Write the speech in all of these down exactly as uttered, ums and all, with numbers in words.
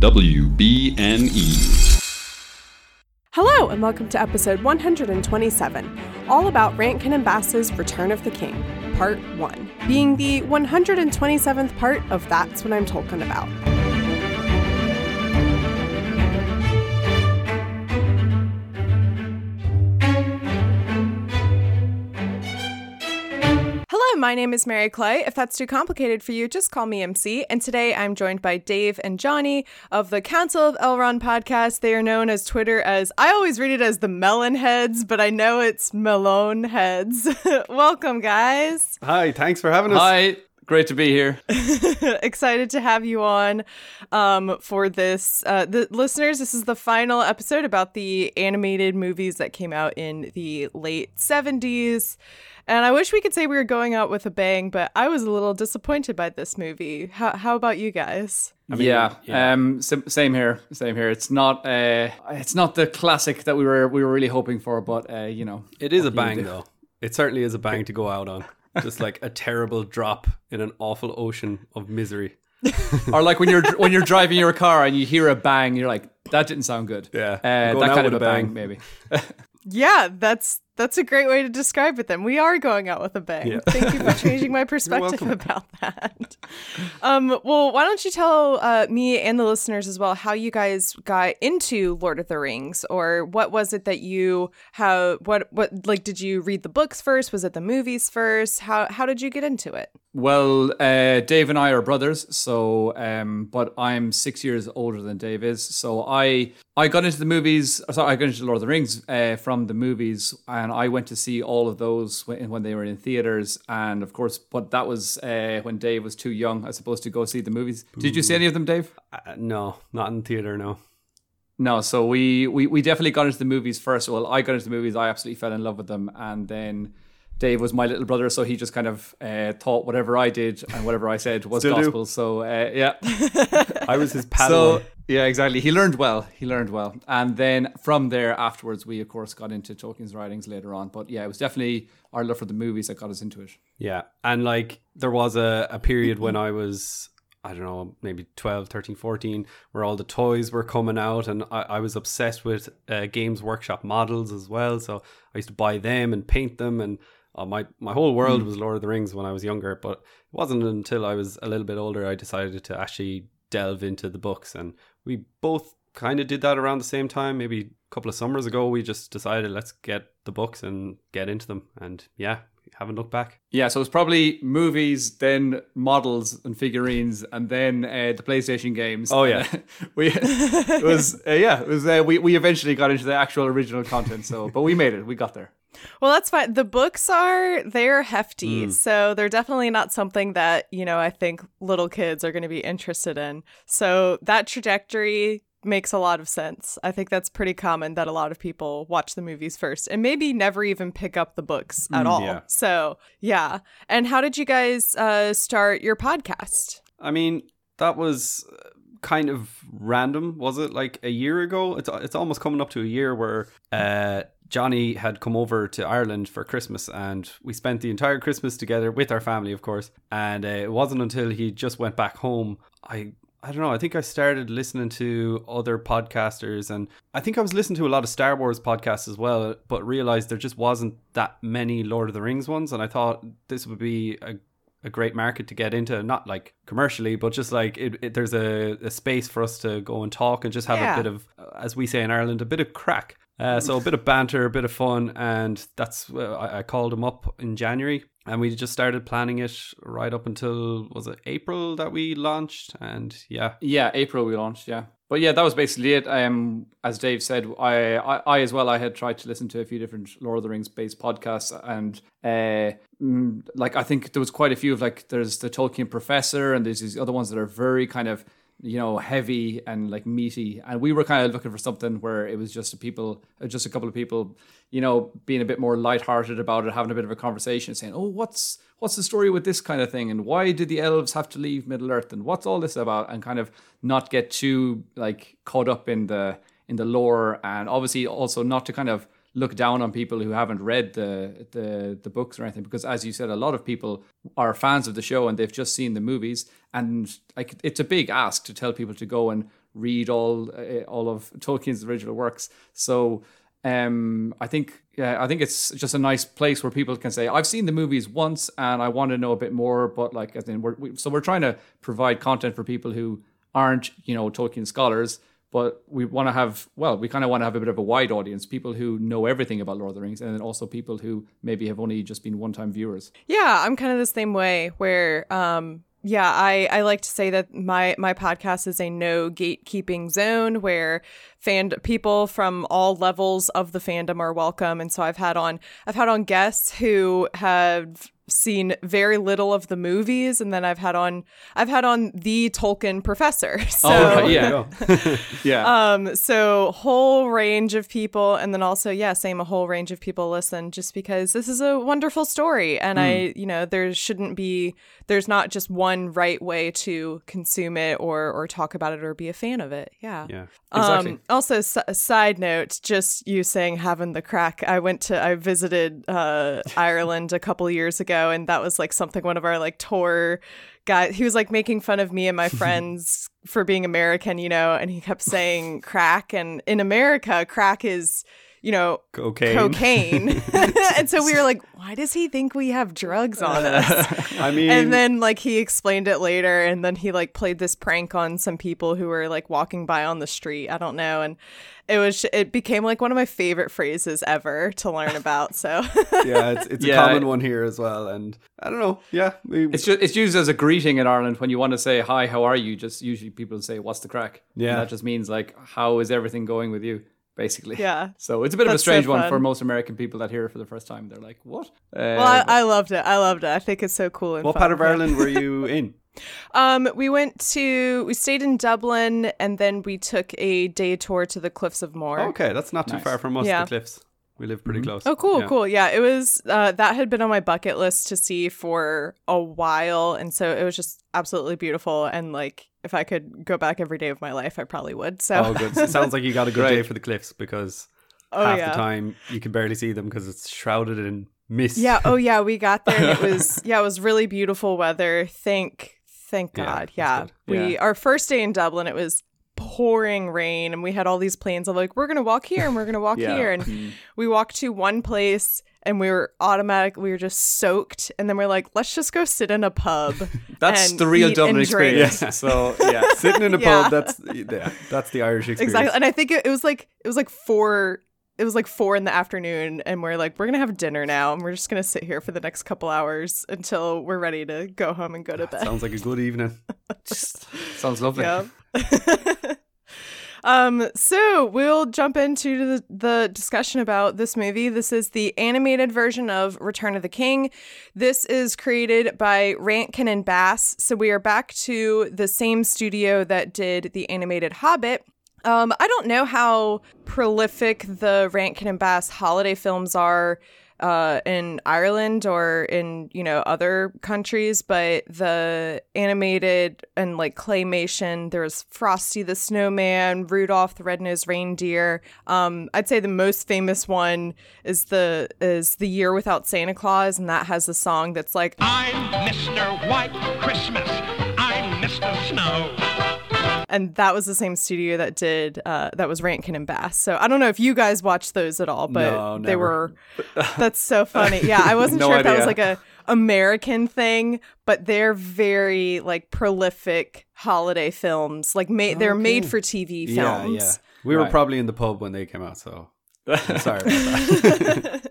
W B N E. Hello, and welcome to episode one hundred twenty-seven, all about Rankin and Bass's Return of the King, part one, being the one hundred twenty-seventh part of That's What I'm Tolkien About. My name is Mary Clay. If that's too complicated for you, just call me M C. And today I'm joined by Dave and Johnny of the Council of Elrond podcast. They are known as Twitter as, I always read it as the Melon Heads, but I know it's Malone Heads. Welcome, guys. Hi, thanks for having us. Hi, great to be here. Excited to have you on um, for this. Uh, the listeners, this is the final episode about the animated movies that came out in the late seventies. And I wish we could say we were going out with a bang, but I was a little disappointed by this movie. How how about you guys? I mean, yeah, yeah. Um, same here. Same here. It's not uh, it's not the classic that we were we were really hoping for, but uh, you know, it is a bang though. It certainly is a bang to go out on. Just like a terrible drop in an awful ocean of misery. Or like when you're when you're driving your car and you hear a bang, you're like, that didn't sound good. Yeah, uh, that kind of a bang, bang maybe. Yeah, that's that's a great way to describe it then. We are going out with a bang. Yeah. Thank you for changing my perspective about that. Um, well, why don't you tell uh, me and the listeners as well how you guys got into Lord of the Rings, or what was it that you how what what like did you read the books first? Was it the movies first? How how did you get into it? Well, uh, Dave and I are brothers, so um, but I'm six years older than Dave is. So I I got into the movies. Or sorry, I got into Lord of the Rings uh, from the movies, and I went to see all of those when, when they were in theaters. And of course, but that was uh, when Dave was too young, I suppose, to go see the movies. Ooh. Did you see any of them, Dave? Uh, no, not in theater. No. No, so we, we we definitely got into the movies first. Well, I got into the movies. I absolutely fell in love with them, and then Dave was my little brother, so he just kind of uh, thought whatever I did and whatever I said was Still gospel. Do. So, uh, yeah. I was his paddle. So, yeah, exactly. He learned well. He learned well. And then from there afterwards, we, of course, got into Tolkien's writings later on. But yeah, it was definitely our love for the movies that got us into it. Yeah. And like there was a, a period when I was, I don't know, maybe twelve, thirteen, fourteen, where all the toys were coming out. And I, I was obsessed with uh, Games Workshop models as well. So I used to buy them and paint them, and Uh, my, my whole world was Lord of the Rings when I was younger, but it wasn't until I was a little bit older I decided to actually delve into the books. And we both kind of did that around the same time. Maybe a couple of summers ago, we just decided let's get the books and get into them. And yeah, haven't looked back. Yeah, so it's probably movies, then models and figurines, and then uh, the PlayStation games. Oh yeah, we it was uh, yeah it was uh, we we eventually got into the actual original content. So, but we made it. We got there. Well, that's fine. The books are, they're hefty. Mm. So they're definitely not something that, you know, I think little kids are going to be interested in. So that trajectory makes a lot of sense. I think that's pretty common that a lot of people watch the movies first and maybe never even pick up the books at mm, all. Yeah. So, yeah. And how did you guys uh, start your podcast? I mean, that was kind of random, was it? Like a year ago? It's, it's almost coming up to a year where Uh, Johnny had come over to Ireland for Christmas, and we spent the entire Christmas together with our family, of course. And uh, it wasn't until he just went back home, I I don't know, I think I started listening to other podcasters, and I think I was listening to a lot of Star Wars podcasts as well, but realized there just wasn't that many Lord of the Rings ones. And I thought this would be a a great market to get into, not like commercially, but just like it, it, there's a, a space for us to go and talk and just have yeah. a bit of, as we say in Ireland, a bit of crack. Uh, so a bit of banter, a bit of fun, and that's uh, I, I called him up in January, and we just started planning it right up until, was it April that we launched? And yeah, yeah, April we launched, yeah. But yeah, that was basically it. Um, as Dave said, I, I, I as well, I had tried to listen to a few different Lord of the Rings based podcasts, and uh, like I think there was quite a few of like there's the Tolkien Professor, and there's these other ones that are very kind of, you know, heavy and like meaty, and we were kind of looking for something where it was just a people, just a couple of people, you know, being a bit more lighthearted about it, having a bit of a conversation, saying, "Oh, what's what's the story with this kind of thing, and why did the elves have to leave Middle Earth, and what's all this about?" And kind of not get too like caught up in the in the lore, and obviously also not to kind of look down on people who haven't read the, the the books or anything, because as you said, a lot of people are fans of the show and they've just seen the movies, and like it's a big ask to tell people to go and read all uh, all of Tolkien's original works. So um, I think yeah, I think it's just a nice place where people can say, I've seen the movies once and I want to know a bit more, but like as in we're, we, so we're trying to provide content for people who aren't, you know, Tolkien scholars. But we want to have, well, we kind of want to have a bit of a wide audience, people who know everything about Lord of the Rings, and then also people who maybe have only just been one-time viewers. Yeah, I'm kind of the same way where, um, yeah, I, I like to say that my, my podcast is a no gatekeeping zone where fan people from all levels of the fandom are welcome. And so I've had on I've had on guests who have seen very little of the movies, and then I've had on I've had on the Tolkien Professor. So oh, okay. yeah. yeah. Um so whole range of people, and then also yeah, same a whole range of people listen, just because this is a wonderful story, and mm. I, you know, there shouldn't be there's not just one right way to consume it or or talk about it or be a fan of it. Yeah. Yeah. Exactly. Um, also s- side note, just you saying having the crack. I went to I visited uh Ireland a couple years ago, and that was like something one of our like tour guys, he was like making fun of me and my friends for being American, you know, and he kept saying crack, and in America crack is, you know, cocaine, cocaine. And so we were like, why does he think we have drugs on us? I mean, and then like he explained it later, and then he like played this prank on some people who were like walking by on the street, I don't know, and it was it became like one of my favorite phrases ever to learn about. So yeah, it's, it's yeah, a common one here as well, and I don't know, yeah, we, it's just, it's used as a greeting in Ireland when you want to say hi, how are you, just usually people say what's the crack, yeah, and that just means like how is everything going with you, basically. Yeah. So it's a bit That's of a strange so one for most American people that hear it for the first time. They're like, what? Uh, well, I, I loved it. I loved it. I think it's so cool. And what fun. Part of Ireland were you in? Um, we went to, we stayed in Dublin, and then we took a day tour to the Cliffs of Moher. Okay, that's not too nice. Far from us, yeah. The Cliffs. We live pretty mm-hmm. close. Oh, cool, yeah. cool. Yeah, it was, uh, that had been on my bucket list to see for a while. And so it was just absolutely beautiful. And like, if I could go back every day of my life, I probably would. So, oh, good. So it sounds like you got a good day for the Cliffs, because oh, half yeah. the time you can barely see them because it's shrouded in mist. Yeah. Oh, yeah. We got there. And it was, yeah, it was really beautiful weather. Thank, thank yeah, God. Yeah. yeah. We, our first day in Dublin, it was pouring rain, and we had all these plans of like, we're gonna walk here and we're gonna walk yeah. here, and we walked to one place and we were automatic we were just soaked, and then we're like, let's just go sit in a pub. That's the real Dublin experience. Yeah. So yeah, sitting in a yeah. pub, that's yeah, that's the Irish experience. Exactly. And I think it, it was like it was like four it was like four in the afternoon, and we're like, we're gonna have dinner now, and we're just gonna sit here for the next couple hours until we're ready to go home and go to bed. Sounds like a good evening. Sounds lovely. Yeah. um so we'll jump into the, the discussion about this movie. This is the animated version of Return of the King. This is created by Rankin and Bass, so we are back to the same studio that did the animated Hobbit. um I don't know how prolific the Rankin and Bass holiday films are Uh, in Ireland or in, you know, other countries, but the animated and like claymation, there was Frosty the Snowman, Rudolph the Red-Nosed Reindeer. Um, I'd say the most famous one is the is the Year Without Santa Claus, and that has the song that's like, I'm Mister White Christmas, I'm Mister Snow. And that was the same studio that did, uh, that was Rankin and Bass. So I don't know if you guys watched those at all, but no, they were, that's so funny. Yeah, I wasn't no sure if idea. That was like a American thing, but they're very like prolific holiday films. Like ma- okay. they're made for T V films. Yeah, yeah. We right. were probably in the pub when they came out, so I'm sorry about that.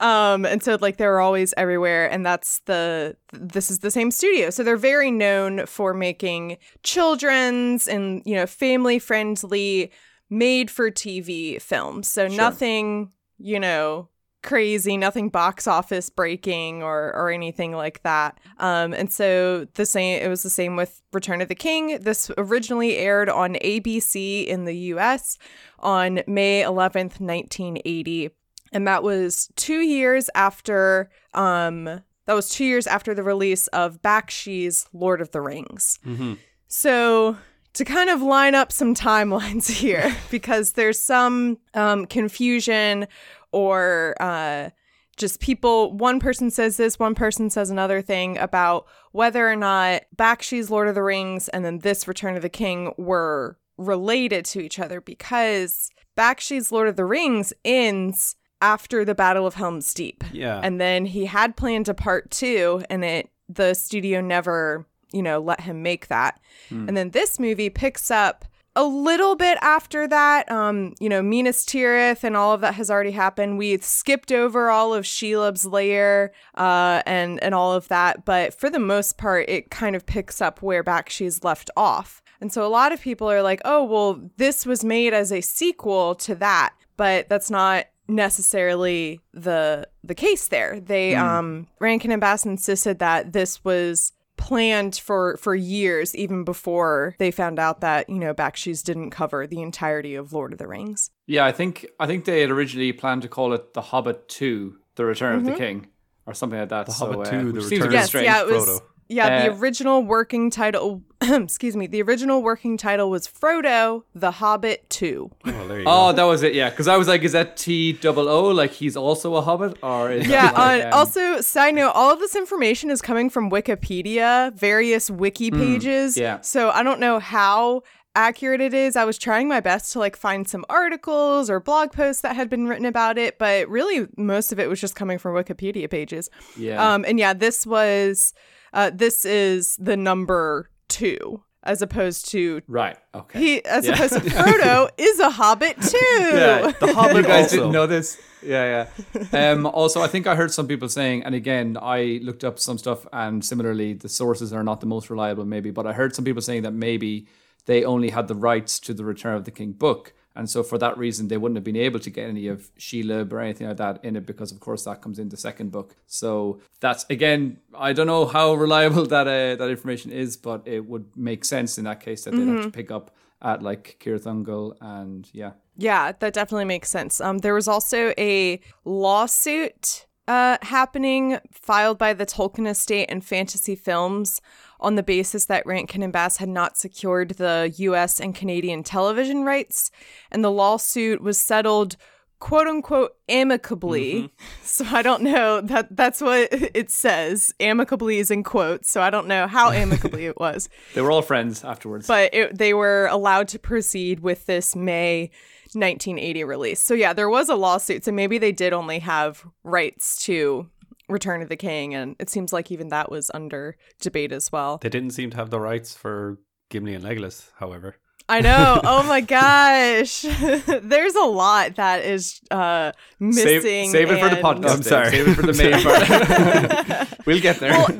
Um, and so like they're always everywhere, and that's the this is the same studio, so they're very known for making children's and, you know, family friendly made for T V films, so sure. nothing, you know, crazy, nothing box office breaking or or anything like that. Um and so the same it was the same with Return of the King. This originally aired on A B C in the U S on May eleventh, nineteen eighty. And that was two years after um, that was two years after the release of Bakshi's Lord of the Rings. Mm-hmm. So to kind of line up some timelines here, because there's some um, confusion or uh, just people, one person says this, one person says another thing about whether or not Bakshi's Lord of the Rings and then this Return of the King were related to each other, because Bakshi's Lord of the Rings ends after the Battle of Helm's Deep. Yeah. And then he had planned a part two, and it the studio never, you know, let him make that. Mm. And then this movie picks up a little bit after that. Um, you know, Minas Tirith and all of that has already happened. We skipped over all of Shelob's lair uh, and, and all of that. But for the most part, it kind of picks up where Bakshi's left off. And so a lot of people are like, oh, well, this was made as a sequel to that, but that's not necessarily the the case there. They mm. um, Rankin and Bass insisted that this was planned for, for years, even before they found out that, you know, Bakshi's didn't cover the entirety of Lord of the Rings. Yeah, I think I think they had originally planned to call it The Hobbit two, The Return mm-hmm. of the King, or something like that. The so, Hobbit two, uh, The Return of yes, the King. Yeah, it was, Frodo. Yeah, uh, the original working title, excuse me, the original working title was Frodo, The Hobbit two. Oh, there you oh go. That was it, yeah. Because I was like, is that T O O, like he's also a hobbit? Or is yeah, that like, uh, um... also, side note, all of this information is coming from Wikipedia, various wiki pages. Mm, yeah. So I don't know how accurate it is. I was trying my best to like find some articles or blog posts that had been written about it, but really most of it was just coming from Wikipedia pages. Yeah. Um, and yeah, this was... Uh, this is the number two, as opposed to right. Okay, he as yeah. opposed to Frodo is a hobbit too. Yeah, the hobbit. You guys also. Didn't know this. Yeah, yeah. Um, also, I think I heard some people saying, and again, I looked up some stuff, and similarly, the sources are not the most reliable, maybe. But I heard some people saying that maybe they only had the rights to the Return of the King book, and so for that reason, they wouldn't have been able to get any of Shelob or anything like that in it, because, of course, that comes in the second book. So that's, again, I don't know how reliable that uh, that information is, but it would make sense in that case that they'd mm-hmm. have to pick up at, like, Cirith Ungol and, yeah. Yeah, that definitely makes sense. Um, there was also a lawsuit uh, happening filed by the Tolkien Estate and Fantasy Films on the basis that Rankin and Bass had not secured the U S and Canadian television rights. And the lawsuit was settled, quote unquote, amicably. Mm-hmm. So I don't know, that that's what it says. Amicably is in quotes. So I don't know how amicably it was. They were all friends afterwards. But it, they were allowed to proceed with this May nineteen eighty release. So yeah, there was a lawsuit. So maybe they did only have rights to Return of the King, and it seems like even that was under debate as well. They didn't seem to have the rights for Gimli and Legolas, however. I know. Oh my gosh. There's a lot that is uh, missing. Save, save it and... for the podcast. No, I'm sorry. Save it for the main part. We'll get there. Well,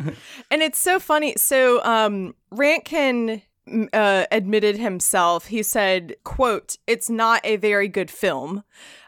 and it's so funny. So um, Rankin uh, admitted himself. He said, quote, "It's not a very good film."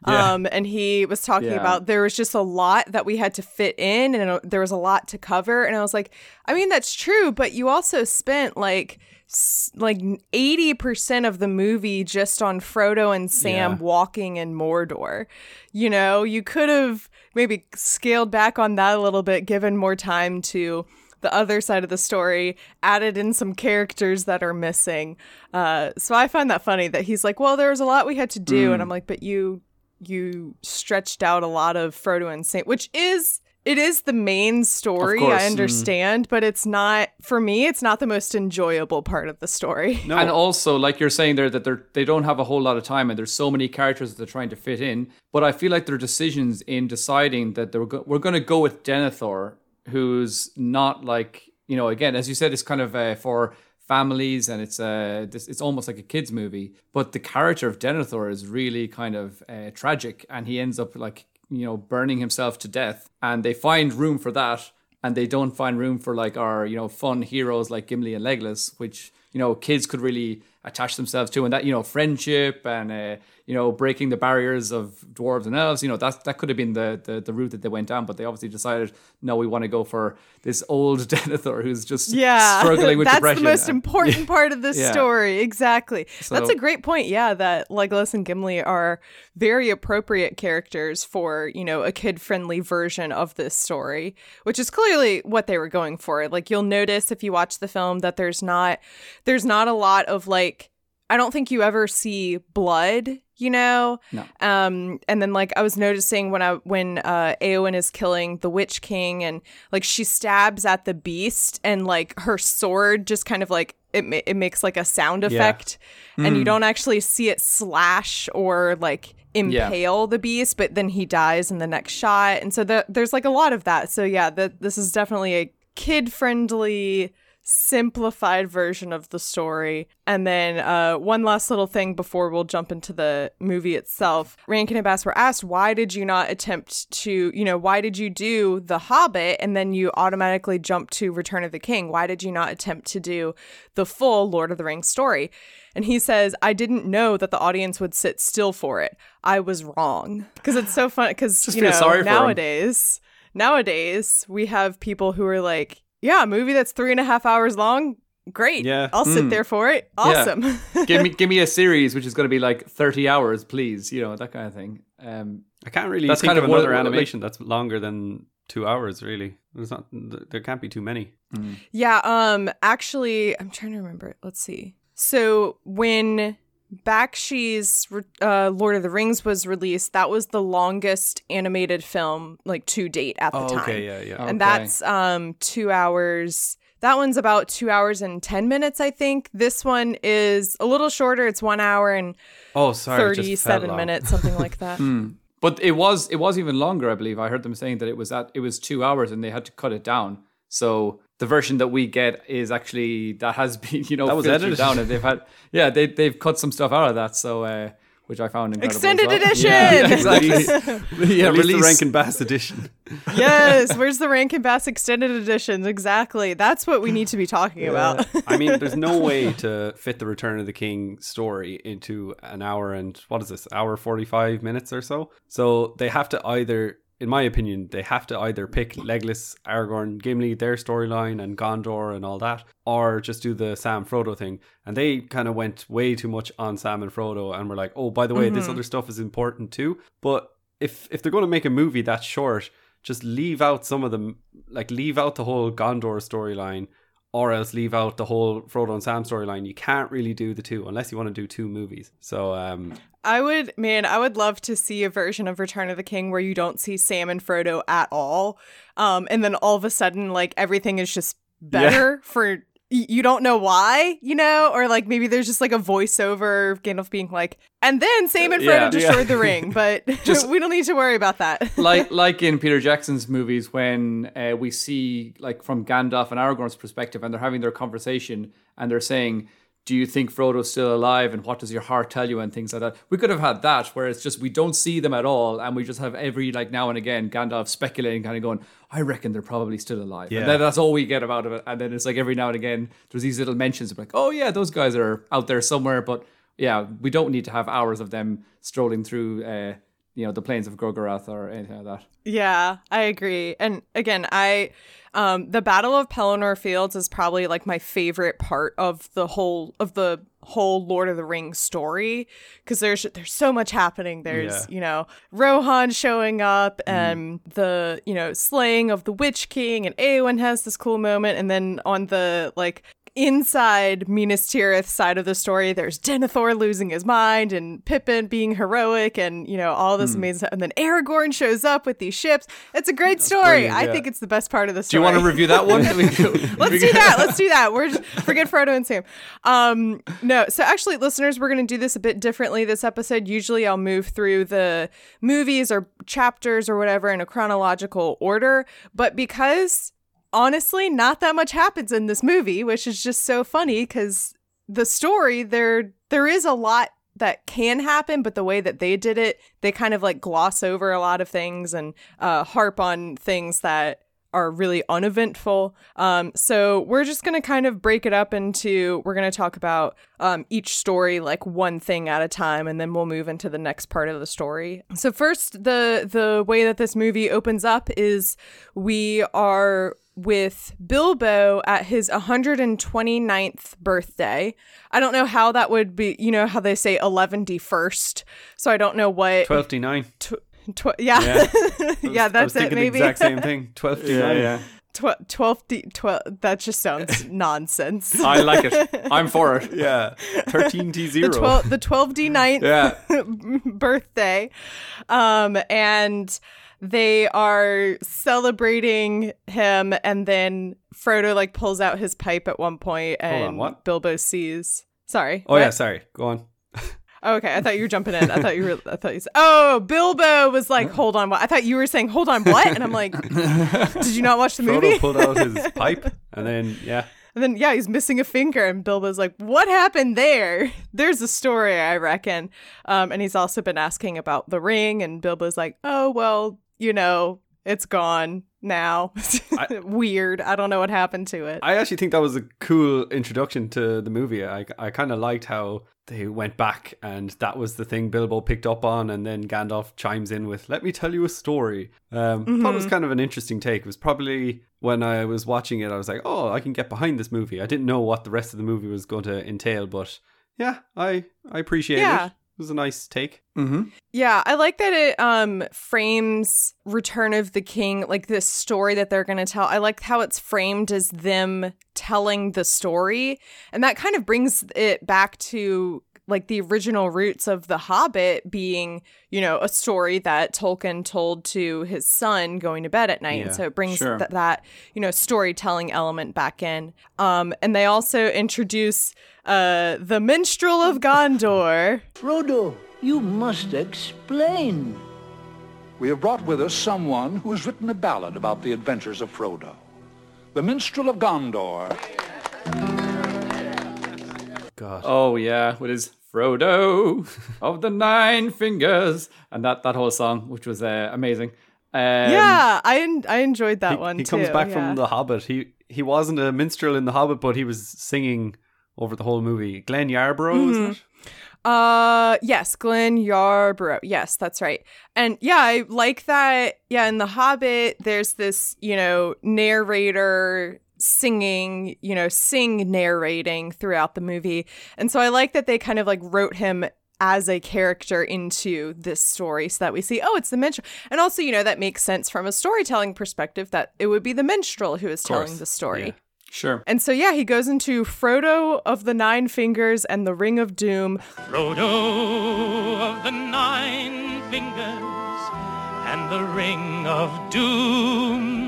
Yeah. Um, and he was talking yeah. about there was just a lot that we had to fit in, and there was a lot to cover. And I was like, I mean, that's true, but you also spent like s- like eighty percent of the movie just on Frodo and Sam yeah. walking in Mordor. You know, you could have maybe scaled back on that a little bit, given more time to the other side of the story, added in some characters that are missing. Uh, so I find that funny that he's like, well, there was a lot we had to do. Mm. And I'm like, but you you stretched out a lot of Frodo and Sam, which is, it is the main story, I understand, mm. but it's not, for me, it's not the most enjoyable part of the story. No. And also, like you're saying there, that they're, they don't have a whole lot of time, and there's so many characters that they're trying to fit in. But I feel like their decisions in deciding that they were go- we're going to go with Denethor, who's not like, you know, again, as you said, it's kind of uh, for families, and it's uh, this, it's almost like a kid's movie. But the character of Denethor is really kind of uh, tragic, and he ends up like, you know, burning himself to death. And they find room for that, and they don't find room for like our, you know, fun heroes like Gimli and Legolas, which, you know, kids could really attach themselves to. And that, you know, friendship and, uh, you know, breaking the barriers of dwarves and elves, you know, that that could have been the, the, the route that they went down. But they obviously decided, no, we want to go for this old Denethor who's just yeah, struggling with depression. That's the most important and, part of this yeah. story. Exactly. So, that's a great point. Yeah, that Legolas and Gimli are very appropriate characters for, you know, a kid-friendly version of this story, which is clearly what they were going for. Like, you'll notice if you watch the film that there's not there's not a lot of, like, I don't think you ever see blood, you know? No. Um, and then, like, I was noticing when I when uh, Eowyn is killing the Witch King and, like, she stabs at the beast and, like, her sword just kind of, like, it ma- it makes, like, a sound effect. Yeah. Mm. And you don't actually see it slash or, like, impale yeah. the beast, but then he dies in the next shot. And so the, there's, like, a lot of that. So, yeah, the, this is definitely a kid-friendly, simplified version of the story. And then uh, one last little thing before we'll jump into the movie itself. Rankin and Bass were asked, why did you not attempt to, you know, why did you do The Hobbit and then you automatically jump to Return of the King? Why did you not attempt to do the full Lord of the Rings story? And he says, I didn't know that the audience would sit still for it. I was wrong. Because it's so fun, because, you know, nowadays, nowadays we have people who are like, yeah, a movie that's three and a half hours long. Great. Yeah. I'll sit mm. there for it. Awesome. Yeah. Give me give me a series which is going to be like thirty hours, please. You know, that kind of thing. Um, I can't really that's think kind of another of, animation like, that's longer than two hours, really. There's not, there can't be too many. Mm. Yeah. Um. Actually, I'm trying to remember. Let's see. So when Bakshi's uh, Lord of the Rings was released, that was the longest animated film like to date at the oh, time. Okay, yeah, yeah. And okay. that's um, two hours. That one's about two hours and ten minutes, I think. This one is a little shorter. It's one hour and oh, sorry, thirty-seven minutes, something like that. mm. But it was it was even longer, I believe. I heard them saying that it was at it was two hours and they had to cut it down. So the version that we get is actually that has been, you know, that was edited down, and they've had, yeah, they they've cut some stuff out of that. So, uh, which I found incredible. Extended well. edition, yeah, yeah, exactly. yeah, release, release the Rankin Bass edition. Yes, where's the Rankin Bass extended edition? Exactly, that's what we need to be talking yeah. about. I mean, there's no way to fit the Return of the King story into an hour and what is this hour forty-five minutes or so. So they have to either. In my opinion, they have to either pick Legolas, Aragorn, Gimli, their storyline and Gondor and all that, or just do the Sam Frodo thing. And they kind of went way too much on Sam and Frodo and were like, oh, by the way, mm-hmm. this other stuff is important too. But if if they're going to make a movie that short, just leave out some of them, like leave out the whole Gondor storyline or else leave out the whole Frodo and Sam storyline. You can't really do the two unless you want to do two movies. So, um... I would, man, I would love to see a version of Return of the King where you don't see Sam and Frodo at all. Um, and then all of a sudden, like, everything is just better yeah. for, you don't know why, you know? Or, like, maybe there's just, like, a voiceover of Gandalf being like, and then Sam and Frodo yeah, destroyed yeah. the ring. But just, we don't need to worry about that. like like in Peter Jackson's movies when uh, we see, like, from Gandalf and Aragorn's perspective, and they're having their conversation, and they're saying, do you think Frodo's still alive and what does your heart tell you and things like that? We could have had that where it's just we don't see them at all and we just have every like now and again Gandalf speculating kind of going, I reckon they're probably still alive. Yeah. And then that's all we get out of it. And then it's like every now and again there's these little mentions of like, oh yeah, those guys are out there somewhere. But yeah, we don't need to have hours of them strolling through uh, you know, the plains of Gorgoroth or anything like that. Yeah, I agree. And again, I... Um, the Battle of Pelennor Fields is probably like my favorite part of the whole of the whole Lord of the Rings story because there's there's so much happening. There's yeah. you know Rohan showing up and mm. the you know slaying of the Witch King and Eowyn has this cool moment and then on the like inside Minas Tirith side of the story there's Denethor losing his mind and Pippin being heroic and you know all this mm. amazing stuff and then Aragorn shows up with these ships. It's a great That's story. Yeah. I think it's the best part of the story. Do you want to review that one? let's do that. Let's do that. We're just, forget Frodo and Sam. Um, no. So actually, listeners, we're going to do this a bit differently this episode. Usually, I'll move through the movies or chapters or whatever in a chronological order, but because honestly, not that much happens in this movie, which is just so funny because the story there there is a lot that can happen, but the way that they did it, they kind of like gloss over a lot of things and uh, harp on things that are really uneventful. Um, so we're just going to kind of break it up into, we're going to talk about um, each story like one thing at a time, and then we'll move into the next part of the story. So first, the the way that this movie opens up is we are with Bilbo at his one hundred twenty-ninth birthday. I don't know how that would be, you know, how they say eleven D first. So I don't know what... twelve D nine. Tw- tw- yeah. Yeah, yeah that's I was it, maybe. The exact same thing. twelve D nine. Yeah, yeah. Tw- twelve, de- twelve. That just sounds nonsense. I like it. I'm for it. Yeah, thirteen D zero. The twelve, the twelve D ninth. Yeah. Birthday, um, and they are celebrating him, and then Frodo like pulls out his pipe at one point, and Hold on, what? Bilbo sees. Sorry. Oh what? yeah, sorry. Go on. Okay, I thought you were jumping in. I thought you were. I thought you said. Oh, Bilbo was like, "Hold on, what?" I thought you were saying, "Hold on, what?" And I'm like, "Did you not watch the movie?" Frodo pulled out his pipe, and then yeah, and then yeah, he's missing a finger, and Bilbo's like, "What happened there?" There's a story, I reckon. Um, and he's also been asking about the ring, and Bilbo's like, "Oh well, you know, it's gone now." I, Weird. I don't know what happened to it. I actually think that was a cool introduction to the movie. I I kind of liked how they went back, and that was the thing Bilbo picked up on, and then Gandalf chimes in with, "Let me tell you a story." Um, mm-hmm. I thought it was kind of an interesting take. It was probably, when I was watching it, I was like, oh, I can get behind this movie. I didn't know what the rest of the movie was going to entail, but yeah, I, I appreciate yeah. it. It was a nice take. Mm-hmm. Yeah, I like that it um, frames Return of the King, like this story that they're going to tell. I like how it's framed as them telling the story. And that kind of brings it back to like the original roots of The Hobbit being, you know, a story that Tolkien told to his son going to bed at night. Yeah, and so it brings sure. th- that, you know, storytelling element back in. Um, and they also introduce uh, the minstrel of Gondor. Frodo, you must explain. We have brought with us someone who has written a ballad about the adventures of Frodo. The minstrel of Gondor. God. Oh, yeah, with his Frodo of the Nine Fingers and that, that whole song, which was uh, amazing. Um, yeah, I en- I enjoyed that he, one he too. He comes back yeah. from The Hobbit. He he wasn't a minstrel in The Hobbit, but he was singing over the whole movie. Glenn Yarbrough, mm-hmm. isn't it? Uh, yes, Glenn Yarbrough. Yes, that's right. And yeah, I like that. Yeah, in The Hobbit, there's this, you know, narrator singing, you know, sing narrating throughout the movie. And so I like that they kind of like wrote him as a character into this story so that we see, oh, it's the minstrel. And also, you know, that makes sense from a storytelling perspective that it would be the minstrel who is telling the story. Yeah. Sure. And so, yeah, he goes into Frodo of the Nine Fingers and the Ring of Doom. Frodo of the Nine Fingers and the Ring of Doom.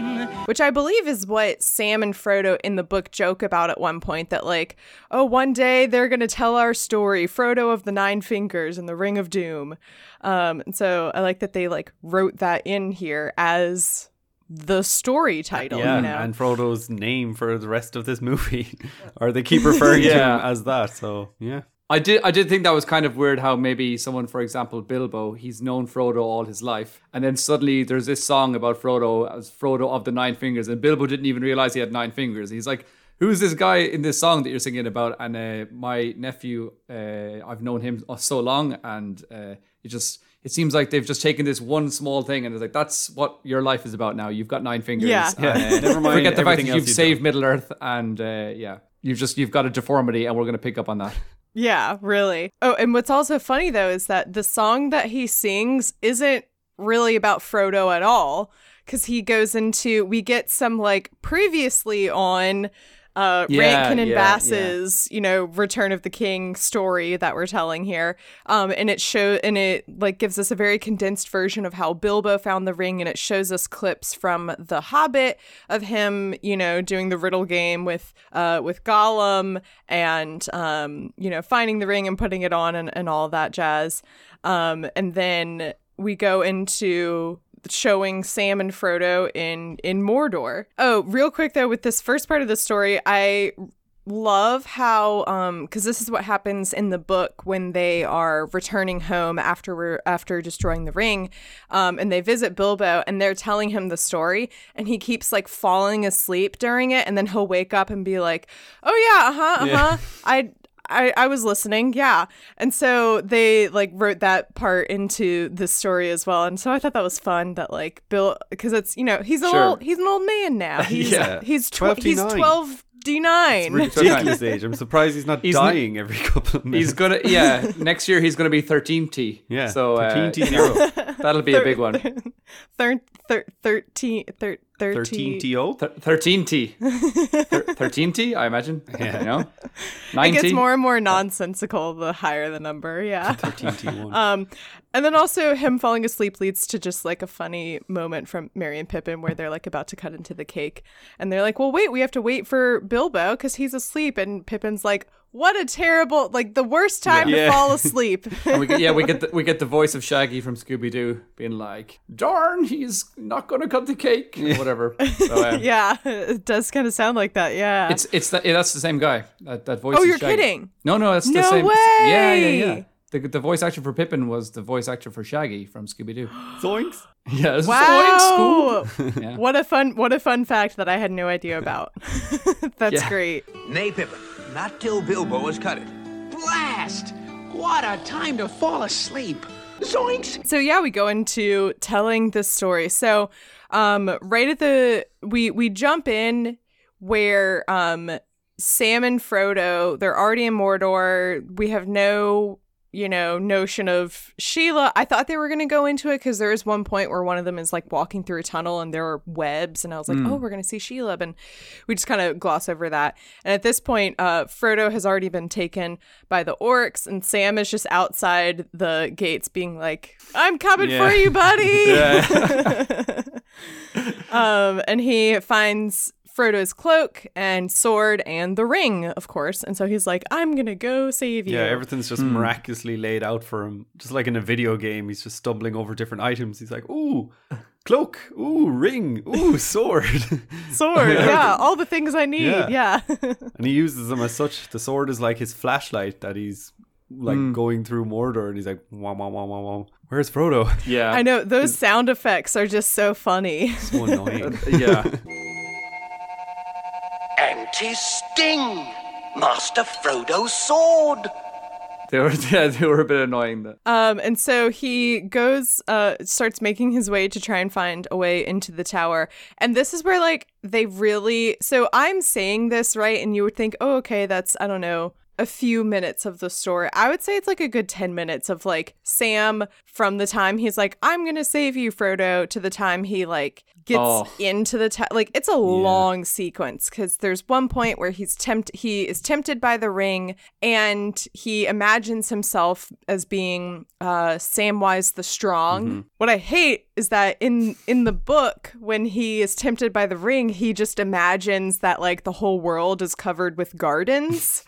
Which I believe is what Sam and Frodo in the book joke about at one point, that like, oh, one day they're going to tell our story, Frodo of the Nine Fingers and the Ring of Doom. Um, and so I like that they like wrote that in here as the story title. Yeah, you know? And Frodo's name for the rest of this movie, or they keep referring yeah. to him as that. So, yeah. I did I did think that was kind of weird how maybe someone, for example, Bilbo, he's known Frodo all his life. And then suddenly there's this song about Frodo as Frodo of the Nine Fingers. And Bilbo didn't even realize he had nine fingers. He's like, who's this guy in this song that you're singing about? And uh, my nephew, uh, I've known him so long. And uh, it just it seems like they've just taken this one small thing. And it's like, that's what your life is about now. You've got nine fingers. Yeah. yeah. Uh, Never mind. Forget the fact that you've you saved Middle-earth. And uh, yeah, you've just you've got a deformity. And we're going to pick up on that. Yeah, really. Oh, and what's also funny, though, is that the song that he sings isn't really about Frodo at all, because he goes into, we get some, like, previously on uh, yeah, Rankin and yeah, Bass's, yeah. you know, Return of the King story that we're telling here. Um, and it show, and it, like, gives us a very condensed version of how Bilbo found the ring, and it shows us clips from The Hobbit of him, you know, doing the riddle game with uh, with Gollum and, um, you know, finding the ring and putting it on and, and all that jazz. Um, and then we go into showing Sam and Frodo in in Mordor. Oh, real quick though, with this first part of the story, I love how um because this is what happens in the book when they are returning home after re- after destroying the ring, um and they visit Bilbo and they're telling him the story, and he keeps like falling asleep during it, and then he'll wake up and be like, oh yeah, uh-huh, uh-huh, yeah. I I, I was listening, yeah. And so they, like, wrote that part into the story as well. And so I thought that was fun that, like, Bill, because it's, you know, he's a sure. old, he's an old man now. He's, yeah. He's twelve D nine. He's twelve D nine. It's ridiculous age. I'm surprised he's not he's dying n- every couple of minutes. He's gonna, yeah, next year he's going to be thirteen T. Yeah, so, thirteen T uh, zero. That'll be thir- a big one. Thir- thir- thirteen, thir- thirteen T O? thirteen T. thirteen T, I imagine. Yeah. You know? It gets more and more nonsensical the higher the number, yeah. thirteen T one. Um, and then also him falling asleep leads to just like a funny moment from Merry and Pippin where they're like about to cut into the cake. And they're like, well, wait, we have to wait for Bilbo because he's asleep. And Pippin's like, what a terrible, like the worst time yeah. to yeah. fall asleep. And we get, yeah, we get the, we get the voice of Shaggy from Scooby-Doo being like, "Darn, he's not going to cut the cake," yeah. or whatever. So, um, yeah, it does kind of sound like that. Yeah, it's it's the, yeah, that's the same guy. That that voice. Oh, is you're Shaggy. Kidding? No, no, that's no the same. Way. Yeah, yeah, yeah. The the voice actor for Pippin was the voice actor for Shaggy from Scooby-Doo. Zoinks. Yeah, this wow. is Zoinks. Yeah. What a fun what a fun fact that I had no idea about. That's yeah. great. Nay, Pippin. Not till Bilbo has cut it. Blast! What a time to fall asleep. Zoinks! So yeah, we go into telling this story. So um, right at the... We, we jump in where um, Sam and Frodo, they're already in Mordor. We have no... you know, notion of Sheila. I thought they were going to go into it because there is one point where one of them is like walking through a tunnel and there are webs and I was like, mm. oh, we're going to see Sheila. And we just kind of gloss over that. And at this point, uh, Frodo has already been taken by the orcs and Sam is just outside the gates being like, I'm coming yeah. for you, buddy. Yeah. um, and he finds Frodo's cloak and sword and the ring, of course. And so he's like, I'm going to go save you. Yeah, everything's just mm. miraculously laid out for him. Just like in a video game, he's just stumbling over different items. He's like, ooh, cloak, ooh, ring, ooh, sword. Sword, yeah, all the things I need, yeah. yeah. And he uses them as such. The sword is like his flashlight that he's like mm. going through Mordor and he's like, wah, wah, wah, wah, wah. Where's Frodo? Yeah. I know, those it's, sound effects are just so funny. So annoying. yeah. And 'tis sting, Master Frodo's sword. They were, yeah, they were a bit annoying. Though. Um, and so he goes, uh, starts making his way to try and find a way into the tower. And this is where, like, they really. So I'm saying this right, and you would think, oh, okay, that's I don't know. a few minutes of the story. I would say it's like a good ten minutes of like Sam from the time he's like, I'm going to save you, Frodo, to the time he like gets oh. into the ta- like it's a yeah. long sequence because there's one point where he's tempt he is tempted by the ring and he imagines himself as being uh, Samwise the Strong. Mm-hmm. What I hate is that in in the book when he is tempted by the ring, he just imagines that like the whole world is covered with gardens.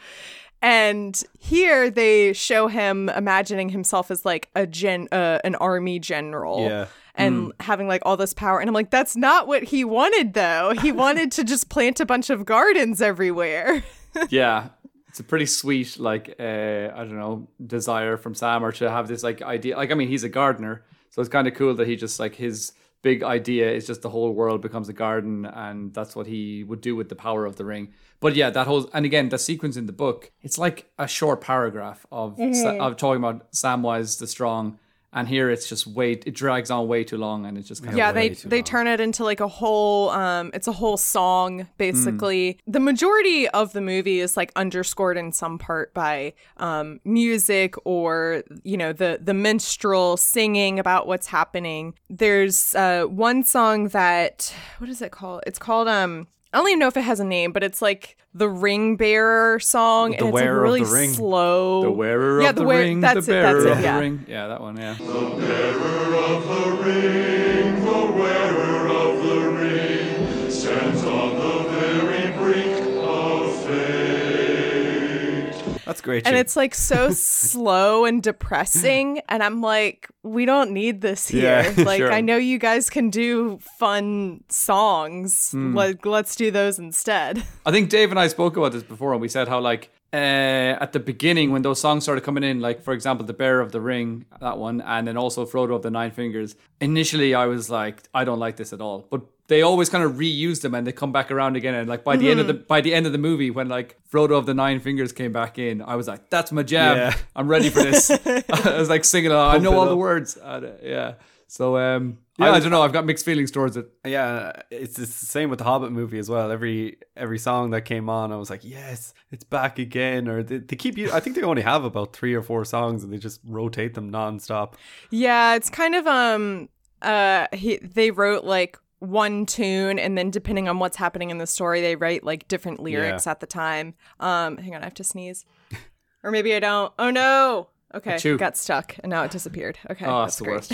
And here they show him imagining himself as like a gen, uh, an army general yeah. and mm. having like all this power. And I'm like, that's not what he wanted, though. He wanted to just plant a bunch of gardens everywhere. yeah. It's a pretty sweet, like, uh, I don't know, desire from Sam or to have this like idea. Like, I mean, he's a gardener. So it's kind of cool that he just like his big idea is just the whole world becomes a garden. And that's what he would do with the power of the ring. But yeah, that whole, and again, the sequence in the book, it's like a short paragraph of mm-hmm. of talking about Samwise the Strong. And here it's just way, it drags on way too long. And it's just kind yeah, of Yeah, they, they turn it into like a whole, um, it's a whole song, basically. Mm. The majority of the movie is like underscored in some part by um, music or, you know, the, the minstrel singing about what's happening. There's uh, one song that, what is it called? It's called... um. I don't even know if it has a name, but it's like the Ring Bearer song, the and it's like really ring. slow. The wearer yeah, of the, the wear- ring, that's the it, bearer that's it, yeah. of the ring. Yeah, that one, yeah. The bearer of the ring, the wearer of the ring, stands on the very brink of fate. That's great. And it's like so slow and depressing, and I'm like, we don't need this here. Yeah, like, sure. I know you guys can do fun songs. Mm. Like, let's do those instead. I think Dave and I spoke about this before, and we said how, like, uh, at the beginning when those songs started coming in, like, for example, The Bearer of the Ring, that one, and then also Frodo of the Nine Fingers. Initially, I was like, I don't like this at all. But they always kind of reuse them, and they come back around again. And, like, by the mm-hmm. end of the by the end of the movie, when, like, Frodo of the Nine Fingers came back in, I was like, that's my jam. Yeah. I'm ready for this. I was, like, singing along. I know all up. the words. Words, uh, yeah. So um, yeah, I, I don't know. I've got mixed feelings towards it. Yeah, it's, it's the same with the Hobbit movie as well. Every every song that came on, I was like, yes, it's back again. Or they, they keep. I think they only have about three or four songs, and they just rotate them nonstop. Yeah, it's kind of um. Uh, he, they wrote like one tune, and then depending on what's happening in the story, they write like different lyrics yeah. at the time. Um, hang on, I have to sneeze. Or maybe I don't. Oh, no. Okay, Achoo. Got stuck, and now it disappeared. Okay, oh, that's the worst.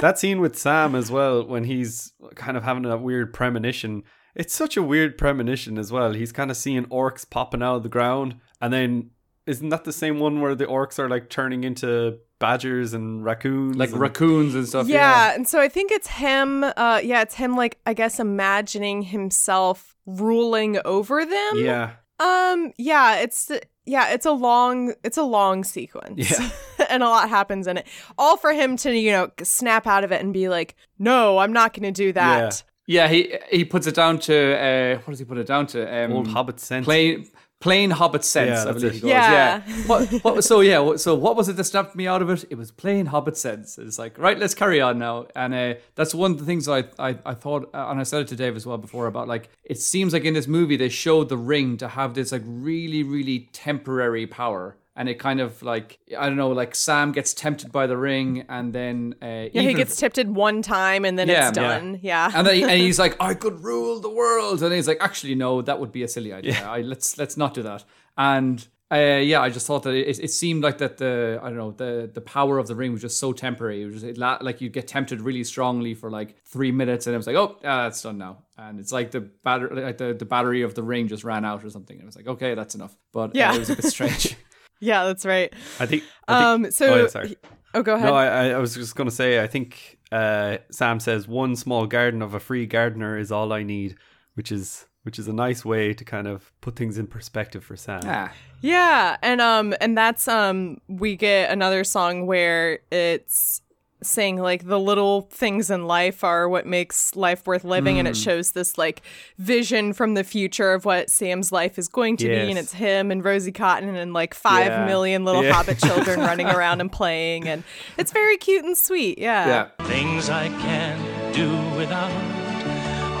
That scene with Sam as well, when he's kind of having that weird premonition. It's such a weird premonition as well. He's kind of seeing orcs popping out of the ground, and then isn't that the same one where the orcs are like turning into badgers and raccoons, like and, raccoons and stuff? Yeah, yeah, and so I think it's him. Uh, yeah, it's him. Like I guess imagining himself ruling over them. Yeah. Um. Yeah. It's. Yeah, it's a long it's a long sequence. Yeah. And a lot happens in it. All for him to, you know, snap out of it and be like, "No, I'm not going to do that." Yeah, yeah he he puts it down to uh, what does he put it down to? Um, Old hobbit sense. Plain plain hobbit sense, yeah, I believe he goes. Yeah. yeah. what what was so yeah, so what was it that snapped me out of it? It was plain hobbit sense. It's like, "Right, let's carry on now." And uh, that's one of the things I I I thought, and I said it to Dave as well before, about like it seems like in this movie they showed the ring to have this like really, really temporary power. And it kind of like, I don't know, like Sam gets tempted by the ring and then... Uh, yeah, even he gets if, tempted one time and then yeah, it's done. Yeah. yeah. And then he, and he's like, "I could rule the world." And he's like, "Actually, no, that would be a silly idea. Yeah. I, let's let's not do that." And uh, yeah, I just thought that it, it seemed like that the, I don't know, the, the power of the ring was just so temporary. It was just, it la- like you'd get tempted really strongly for like three minutes and it was like, "Oh, ah, it's done now." And it's like the battery like the, the battery of the ring just ran out or something. And it was like, okay, that's enough. But yeah. uh, it was a bit strange. Yeah, that's right. I think. I think um, so. Oh, yeah, sorry. oh, go ahead. No, I, I was just going to say. I think uh, Sam says, "One small garden of a free gardener is all I need," which is which is a nice way to kind of put things in perspective for Sam. Yeah, yeah, and um, and that's um, we get another song where it's saying like the little things in life are what makes life worth living, mm. and it shows this like vision from the future of what Sam's life is going to yes. be, and it's him and Rosie Cotton and like five yeah. million little yeah. hobbit children running around and playing, and it's very cute and sweet. Yeah. yeah. Things I can't do without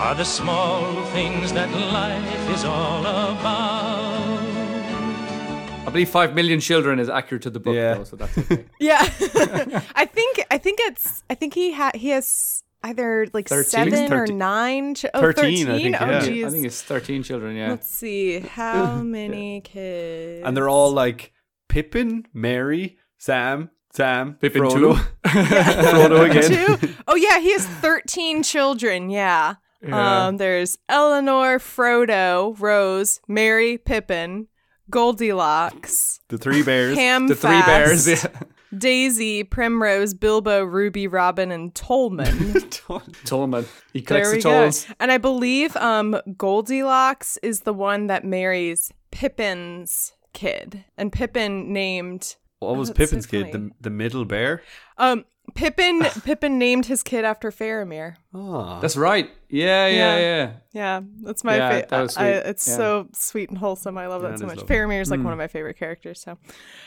are the small things that life is all about. I believe five million children is accurate to the book, yeah. though, so that's okay. Yeah, I think I think it's I think he ha- he has either like thirteen, seven or nine. Ch- oh, thirteen, thirteen. I think, yeah. oh, geez. I think it's thirteen children. Yeah. Let's see how many yeah. kids. And they're all like Pippin, Mary, Sam, Sam, Pippin, Frodo, too. yeah. Frodo again. Two? Oh yeah, he has thirteen children. Yeah. yeah. Um, there's Eleanor, Frodo, Rose, Mary, Pippin. Goldilocks, the three bears, Ham the Fast, three bears, yeah. Daisy, Primrose, Bilbo, Ruby, Robin, and Tollman. Tol- Tollman, he collects the tolls. Go. And I believe um, Goldilocks is the one that marries Pippin's kid, and Pippin named what was oh, Pippin's so kid? The the middle bear. Um, Pippin Pippin named his kid after Faramir. Oh, that's right. Yeah, yeah, yeah. Yeah, yeah that's my yeah, favorite. It's yeah. so sweet and wholesome. I love yeah, that so much. Faramir is like mm. one of my favorite characters. So,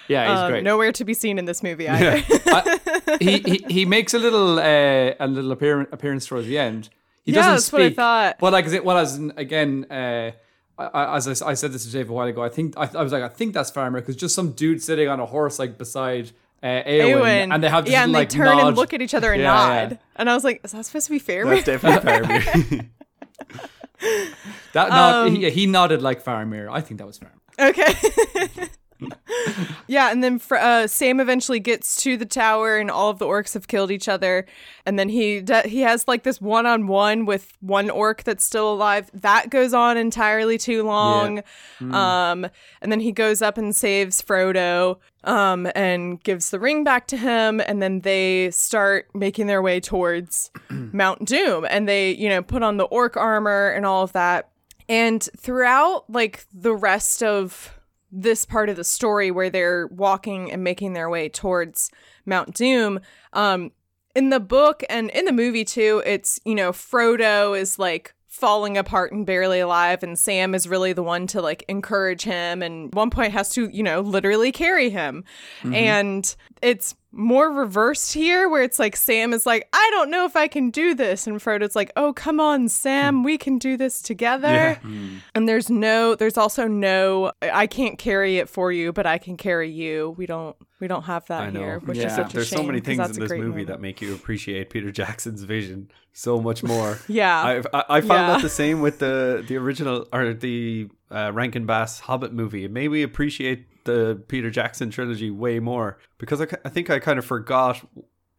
yeah, he's um, great. Nowhere to be seen in this movie either. Yeah. I, he, he he makes a little uh, a little appearance appearance towards the end. He yeah, doesn't that's speak, what I thought. But like, well, as again. Uh, I, as I, I said this to Dave a while ago, I think I, I was like, I think that's Faramir, because just some dude sitting on a horse like beside uh, Eowyn, Eowyn, and they have this yeah, and like, they turn nod. And look at each other and yeah, nod, yeah. and I was like, is that supposed to be Faramir? That's definitely Faramir. that nod, um, he, he nodded like Faramir. I think that was Faramir. Okay. yeah, and then fr- uh, Sam eventually gets to the tower, and all of the orcs have killed each other. And then he de- he has like this one on one with one orc that's still alive. That goes on entirely too long. Yeah. Mm. Um, and then he goes up and saves Frodo, um, and gives the ring back to him. And then they start making their way towards Mount Doom, and they you know put on the orc armor and all of that. And throughout like the rest of this part of the story where they're walking and making their way towards Mount Doom. Um, in the book and in the movie too, it's, you know, Frodo is like falling apart and barely alive, and Sam is really the one to like encourage him, and at one point has to, you know, literally carry him. Mm-hmm. And it's more reversed here, where it's like Sam is like, I don't know if I can do this, and Frodo's like, oh, come on, Sam, we can do this together. Yeah. Mm. And there's no there's also no I can't carry it for you, but I can carry you. We don't we don't have that here, which yeah. is such a there's shame. There's so many things in this movie moment. That make you appreciate Peter Jackson's vision so much more. yeah. I've, I I found yeah. that the same with the the original or the uh, Rankin Bass Hobbit movie. It made me appreciate the Peter Jackson trilogy way more, because I, I think I kind of forgot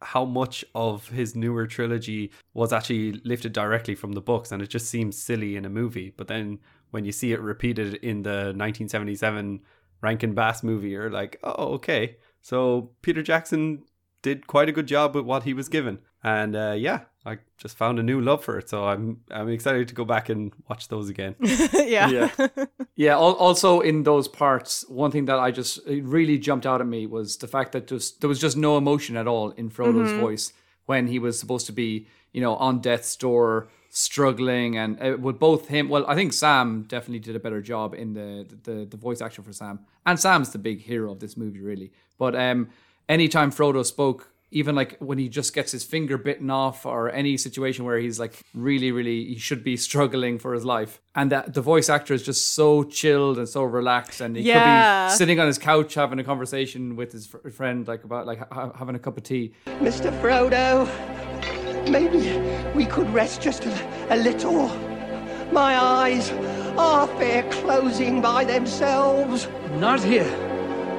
how much of his newer trilogy was actually lifted directly from the books, and it just seems silly in a movie. But then when you see it repeated in the nineteen seventy-seven Rankin Bass movie, you're like, oh, okay, so Peter Jackson did quite a good job with what he was given. And uh, yeah, I just found a new love for it. So I'm I'm excited to go back and watch those again. yeah. Yeah. yeah. Also in those parts, one thing that I just it really jumped out at me was the fact that just there was just no emotion at all in Frodo's mm-hmm. voice when he was supposed to be, you know, on death's door, struggling. And uh, with both him, well, I think Sam definitely did a better job in the, the, the voice action for Sam. And Sam's the big hero of this movie, really. But um, anytime Frodo spoke, even like when he just gets his finger bitten off, or any situation where he's like really, really, he should be struggling for his life. And that the voice actor is just so chilled and so relaxed, and he yeah. could be sitting on his couch having a conversation with his fr- friend, like about like ha- having a cup of tea. Mister Frodo, maybe we could rest just a, a little. My eyes are fair closing by themselves. Not here.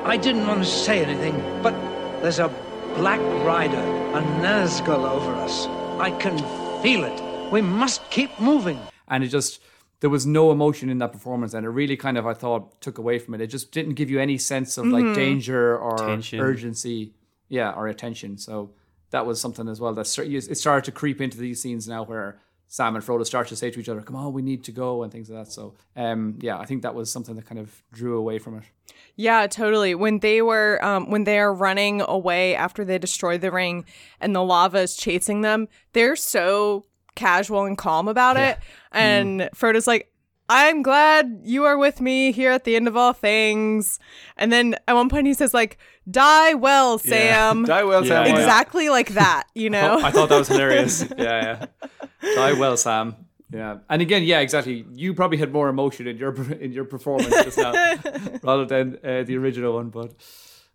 I didn't want to say anything, but there's a Black Rider, a Nazgul over us. I can feel it. We must keep moving. And it just, there was no emotion in that performance. And it really kind of, I thought, took away from it. It just didn't give you any sense of mm-hmm. like danger or Tension. urgency. Yeah, or attention. So that was something as well. That it started to creep into these scenes now where Sam and Frodo start to say to each other, come on, we need to go, and things like that. So, um, yeah, I think that was something that kind of drew away from it. Yeah, totally. When they were, um, when they are running away after they destroy the ring and the lava is chasing them, they're so casual and calm about yeah. it. And mm. Frodo's like, I'm glad you are with me here at the end of all things. And then at one point he says, like, die well, Sam. Yeah. Die well, yeah. Sam. Exactly yeah. like that, you know? I thought that was hilarious. yeah, yeah. Die well, Sam. Yeah. And again, yeah, exactly. You probably had more emotion in your in your performance just now rather than uh, the original one. But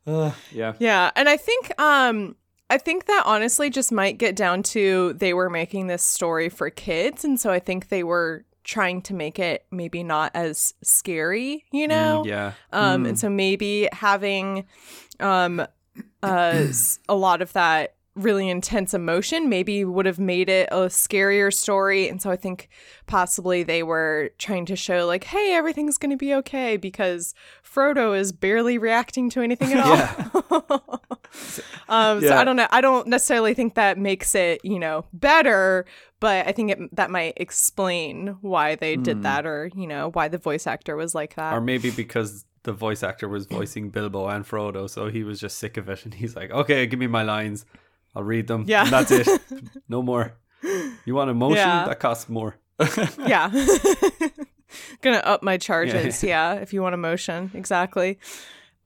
uh, yeah. Yeah. And I think... um. I think that honestly just might get down to they were making this story for kids, and so I think they were trying to make it maybe not as scary, you know? Mm, yeah. Um, mm. And so maybe having um, uh, a lot of that really intense emotion maybe would have made it a scarier story. And so I think possibly they were trying to show like, hey, everything's going to be okay because Frodo is barely reacting to anything at all. Yeah. um, yeah. So I don't know. I don't necessarily think that makes it, you know, better, but I think it, that might explain why they mm. did that, or, you know, why the voice actor was like that. Or maybe because the voice actor was voicing Bilbo and Frodo, so he was just sick of it and he's like, okay, give me my lines. I'll read them. Yeah. And that's it. No more. You want emotion? Yeah. That costs more. yeah. Gonna up my charges. Yeah. yeah. If you want emotion. Exactly.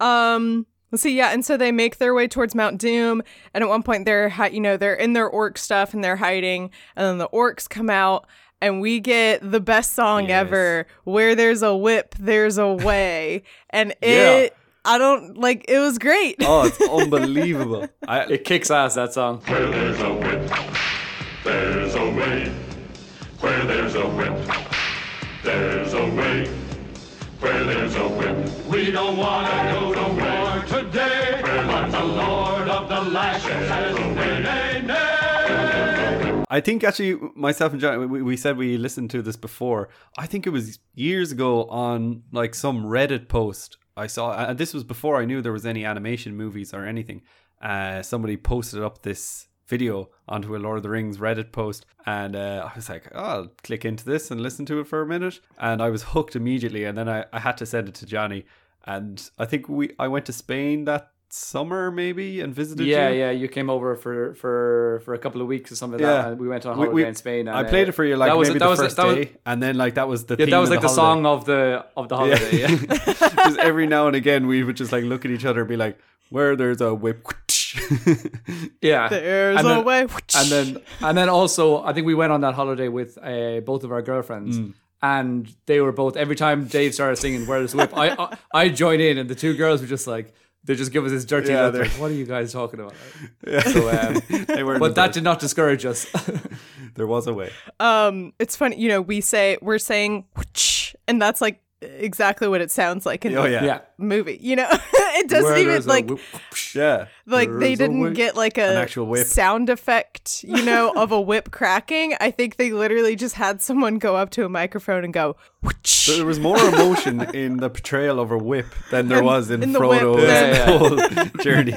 Um, let's see. Yeah. And so they make their way towards Mount Doom. And at one point they're, hi- you know, they're in their orc stuff and they're hiding. And then the orcs come out and we get the best song yes. ever. Where there's a whip, there's a way. And it... Yeah. I don't, like, it was great. Oh, it's unbelievable. I, it kicks ass, that song. Where there's a whip, there's a way. Where there's a whip, there's a way. Where there's a whip, we don't want to go to war today. But the Lord of the Lashes says, nay, nay, nay. I think, actually, myself and John, we, we said we listened to this before. I think it was years ago on, like, some Reddit post. I saw, and this was before I knew there was any animation movies or anything. Uh, somebody posted up this video onto a Lord of the Rings Reddit post, and uh, I was like, oh, I'll click into this and listen to it for a minute. And I was hooked immediately, and then I, I had to send it to Johnny. And I think we I went to Spain that summer maybe and visited yeah, you. Yeah, yeah, you came over for, for, for a couple of weeks or something like yeah. that, and we went on holiday we, we, in Spain. And I played uh, it for you like that was, maybe that the was, first that was, day, that was, and then like that was the yeah, theme that was like the, the song of the of the holiday. Yeah, because yeah. every now and again we would just like look at each other and be like, "Where there's a whip, whoosh. Yeah. There's and a then, way. Whoosh. And then and then also, I think we went on that holiday with uh, both of our girlfriends. Mm. And they were both, every time Dave started singing Where There's a Whip, I, I I join in, and the two girls were just like, they just give us this dirty yeah, look. Like, what are you guys talking about? Yeah. So, um, they were but that did not discourage us. There was a way. Um, it's funny, you know, we say, we're saying, whoosh, and that's like exactly what it sounds like in oh, the yeah. Yeah. movie. You know, it doesn't Where even like, whoop, whoosh, yeah. like there's they didn't whip, get like a actual whip. sound effect, you know, of a whip cracking. I think they literally just had someone go up to a microphone and go, whoosh. So there was more emotion in the portrayal of a whip than there and, was in, in Frodo's yeah, yeah. whole journey.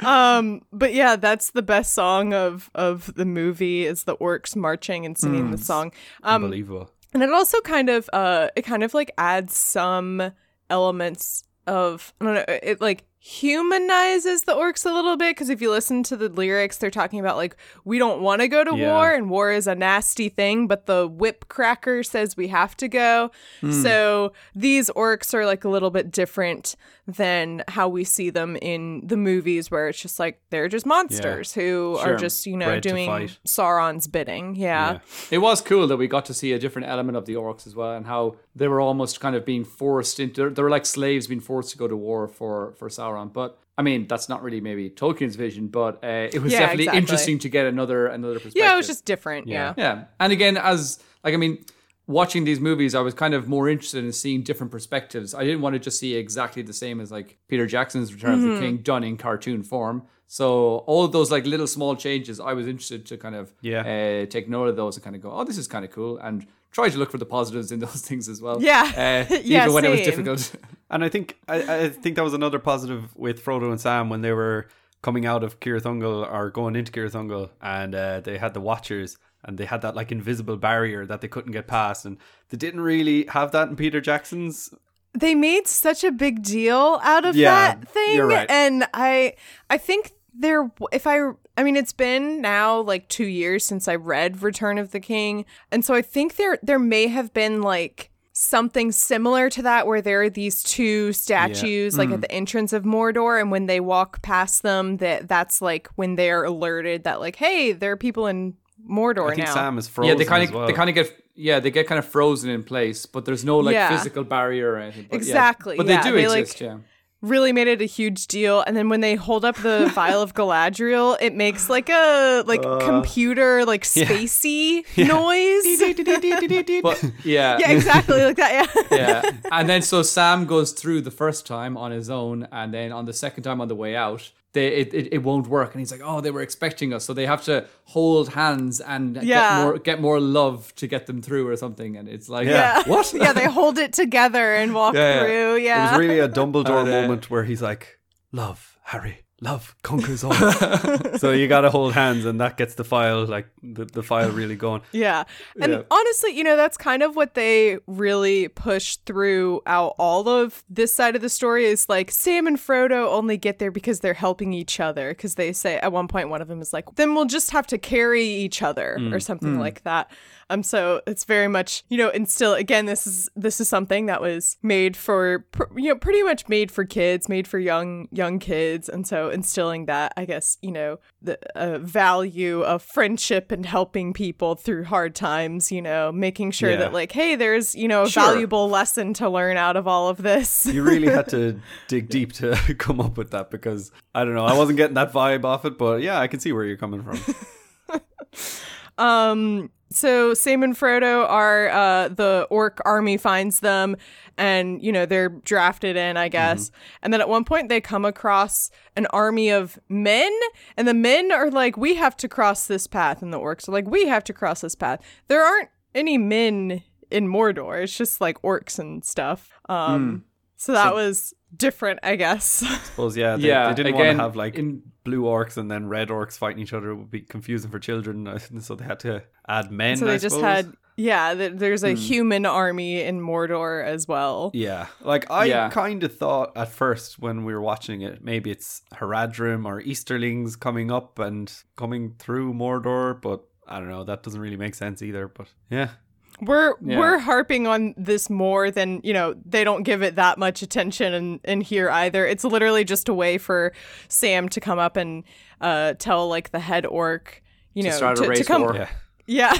Um, but yeah, that's the best song of, of the movie is the orcs marching and singing mm, the song. Um, unbelievable. And it also kind of, uh, it kind of like adds some elements of, I don't know, it like humanizes the orcs a little bit. Cause if you listen to the lyrics, they're talking about like, we don't want to go to yeah. war and war is a nasty thing, but the whip cracker says we have to go. Mm. So these orcs are like a little bit different than how we see them in the movies where it's just like, they're just monsters yeah. who sure. are just, you know, Bred doing Sauron's bidding. Yeah. yeah. It was cool that we got to see a different element of the orcs as well and how they were almost kind of being forced into, they were like slaves being forced to go to war for, for Sauron. But I mean, that's not really maybe Tolkien's vision, but uh, it was yeah, definitely exactly. interesting to get another another perspective. Yeah, it was just different. Yeah. yeah, yeah. And again, as like I mean, watching these movies, I was kind of more interested in seeing different perspectives. I didn't want to just see exactly the same as like Peter Jackson's Return mm-hmm. of the King done in cartoon form. So all of those like little small changes, I was interested to kind of yeah. uh, take note of those and kind of go, oh, this is kind of cool, and try to look for the positives in those things as well. Yeah, uh, even yeah, when same. It was difficult. And I think I, I think that was another positive with Frodo and Sam when they were coming out of Cirith Ungol or going into Cirith Ungol, and uh, they had the Watchers, and they had that like invisible barrier that they couldn't get past, and they didn't really have that in Peter Jackson's. They made such a big deal out of yeah, that thing, you're right. and I I think. There, if I, I mean, it's been now like two years since I read Return of the King. And so I think there, there may have been like something similar to that where there are these two statues yeah. like mm. at the entrance of Mordor. And when they walk past them, that that's like when they're alerted that like, hey, there are people in Mordor now. I think now. Sam is frozen. Yeah, they kind of, well. they kind of get... Yeah, they get kind of frozen in place, but there's no like yeah. physical barrier or anything. But, exactly. Yeah. But they yeah, do they exist, like, yeah. really made it a huge deal. And then when they hold up the vial of Galadriel, it makes like a like uh, computer like spacey yeah. noise. But, yeah. Yeah, exactly like that. Yeah. Yeah. And then so Sam goes through the first time on his own, and then on the second time on the way out, they it, it, it won't work. And he's like, oh, they were expecting us. So they have to hold hands and yeah. get more get more love to get them through or something. And it's like, yeah. Yeah. what? Yeah, they hold it together and walk yeah, through. Yeah. It was really a Dumbledore uh, moment where he's like, love, Harry, love conquers all. So you got to hold hands, and that gets the file, like the, the file really going. Yeah. And yeah. honestly, you know, that's kind of what they really push throughout all of this side of the story is like Sam and Frodo only get there because they're helping each other. Because they say at one point, one of them is like, then we'll just have to carry each other mm. or something mm. like that. Um, so it's very much, you know, and still, again, this is this is something that was made for, you know, pretty much made for kids, made for young, young kids. And so instilling that, I guess, you know, the uh, value of friendship and helping people through hard times, you know, making sure yeah. that like, hey, there's, you know, a sure. valuable lesson to learn out of all of this. You really had to dig deep to come up with that because, I don't know, I wasn't getting that vibe off it, but yeah, I can see where you're coming from. um... So Sam and Frodo are, uh, the orc army finds them and, you know, they're drafted in, I guess. Mm-hmm. And then at one point they come across an army of men, and the men are like, we have to cross this path. And the orcs are like, we have to cross this path. There aren't any men in Mordor. It's just like orcs and stuff. Um, mm. So that so, was different, I guess. I suppose, yeah. They, yeah, they didn't again, want to have like in, blue orcs and then red orcs fighting each other. It would be confusing for children. So they had to add men, So they I just suppose. had, yeah, th- there's a mm. human army in Mordor as well. Yeah. Like I yeah. kind of thought at first when we were watching it, maybe it's Haradrim or Easterlings coming up and coming through Mordor. But I don't know. That doesn't really make sense either. But yeah. We're yeah. we're harping on this more than, you know, they don't give it that much attention in, in here either. It's literally just a way for Sam to come up and uh, tell, like, the head orc, you to know, start to, a race to come. War. Yeah. Yeah.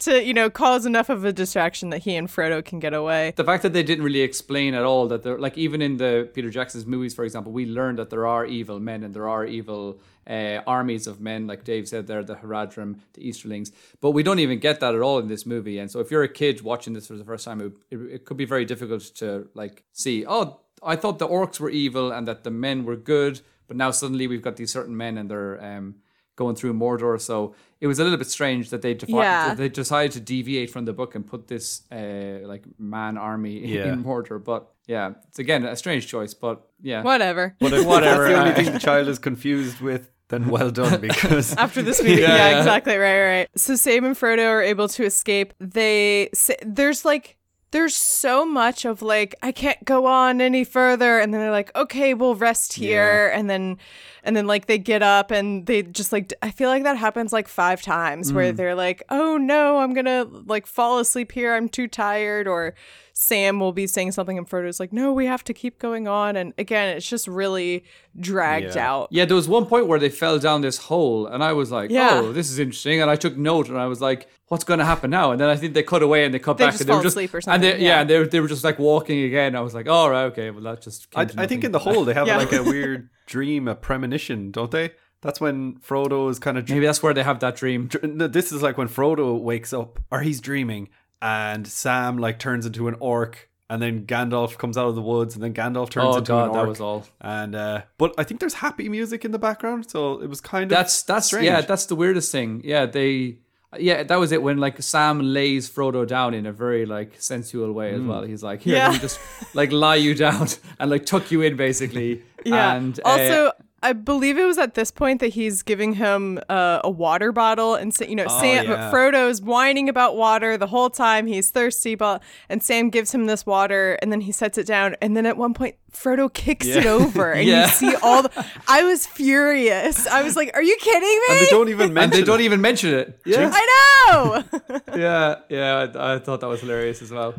to, you know, cause enough of a distraction that he and Frodo can get away. The fact that they didn't really explain at all that they're, like, even in the Peter Jackson's movies, for example, we learned that there are evil men and there are evil uh, armies of men, like Dave said there, the Haradrim, the Easterlings. But we don't even get that at all in this movie. And so if you're a kid watching this for the first time, it, it could be very difficult to, like, see, oh, I thought the orcs were evil and that the men were good, but now suddenly we've got these certain men and they're... Um, going through Mordor, so it was a little bit strange that they defi- yeah. they decided to deviate from the book and put this uh, like man army in, yeah. in Mordor. But yeah, it's again a strange choice. But yeah, whatever, but if, whatever. That's the only thing the child is confused with. Then well done, because after this week, yeah. yeah, exactly right, right. So Sam and Frodo are able to escape. They there's like. There's so much of, like, I can't go on any further. And then they're like, okay, we'll rest here. Yeah. And then, and then like, they get up and they just, like, I feel like that happens, like, five times mm. where they're like, oh, no, I'm going to, like, fall asleep here. I'm too tired. Or Sam will be saying something and Frodo's like, no, we have to keep going on. And, again, it's just really dragged yeah. out. Yeah, there was one point where they fell down this hole. And I was like, yeah. oh, this is interesting. And I took note and I was like, what's going to happen now? And then I think they cut away and they cut they back. Just and they fall were just asleep or something. And they, yeah, yeah and they, they were just like walking again. I was like, all oh, right, okay, well, that just came I, to I think in the hole, they have yeah. like a weird dream, a premonition, don't they? That's when Frodo is kind of... Dr- Maybe that's where they have that dream. Dr- no, this is like when Frodo wakes up, or he's dreaming, and Sam like turns into an orc, and then Gandalf comes out of the woods, and then Gandalf turns oh, into God, an orc. Oh, that was all. And, uh, but I think there's happy music in the background, so it was kind of that's that's strange. Yeah, that's the weirdest thing. Yeah, they... Yeah, that was it when, like, Sam lays Frodo down in a very, like, sensual way as mm. well. He's like, here, yeah. let me just, like, lie you down and, like, tuck you in, basically. Yeah. And, also, uh, I believe it was at this point that he's giving him uh, a water bottle. And, you know, oh, Sam yeah. Frodo's whining about water the whole time. He's thirsty. But, and Sam gives him this water and then he sets it down. And then at one point, Frodo kicks yeah. it over and yeah. you see all the... I was furious. I was like, are you kidding me? And they don't even mention, they don't even mention it. Yeah. I know! yeah, yeah, I, I thought that was hilarious as well.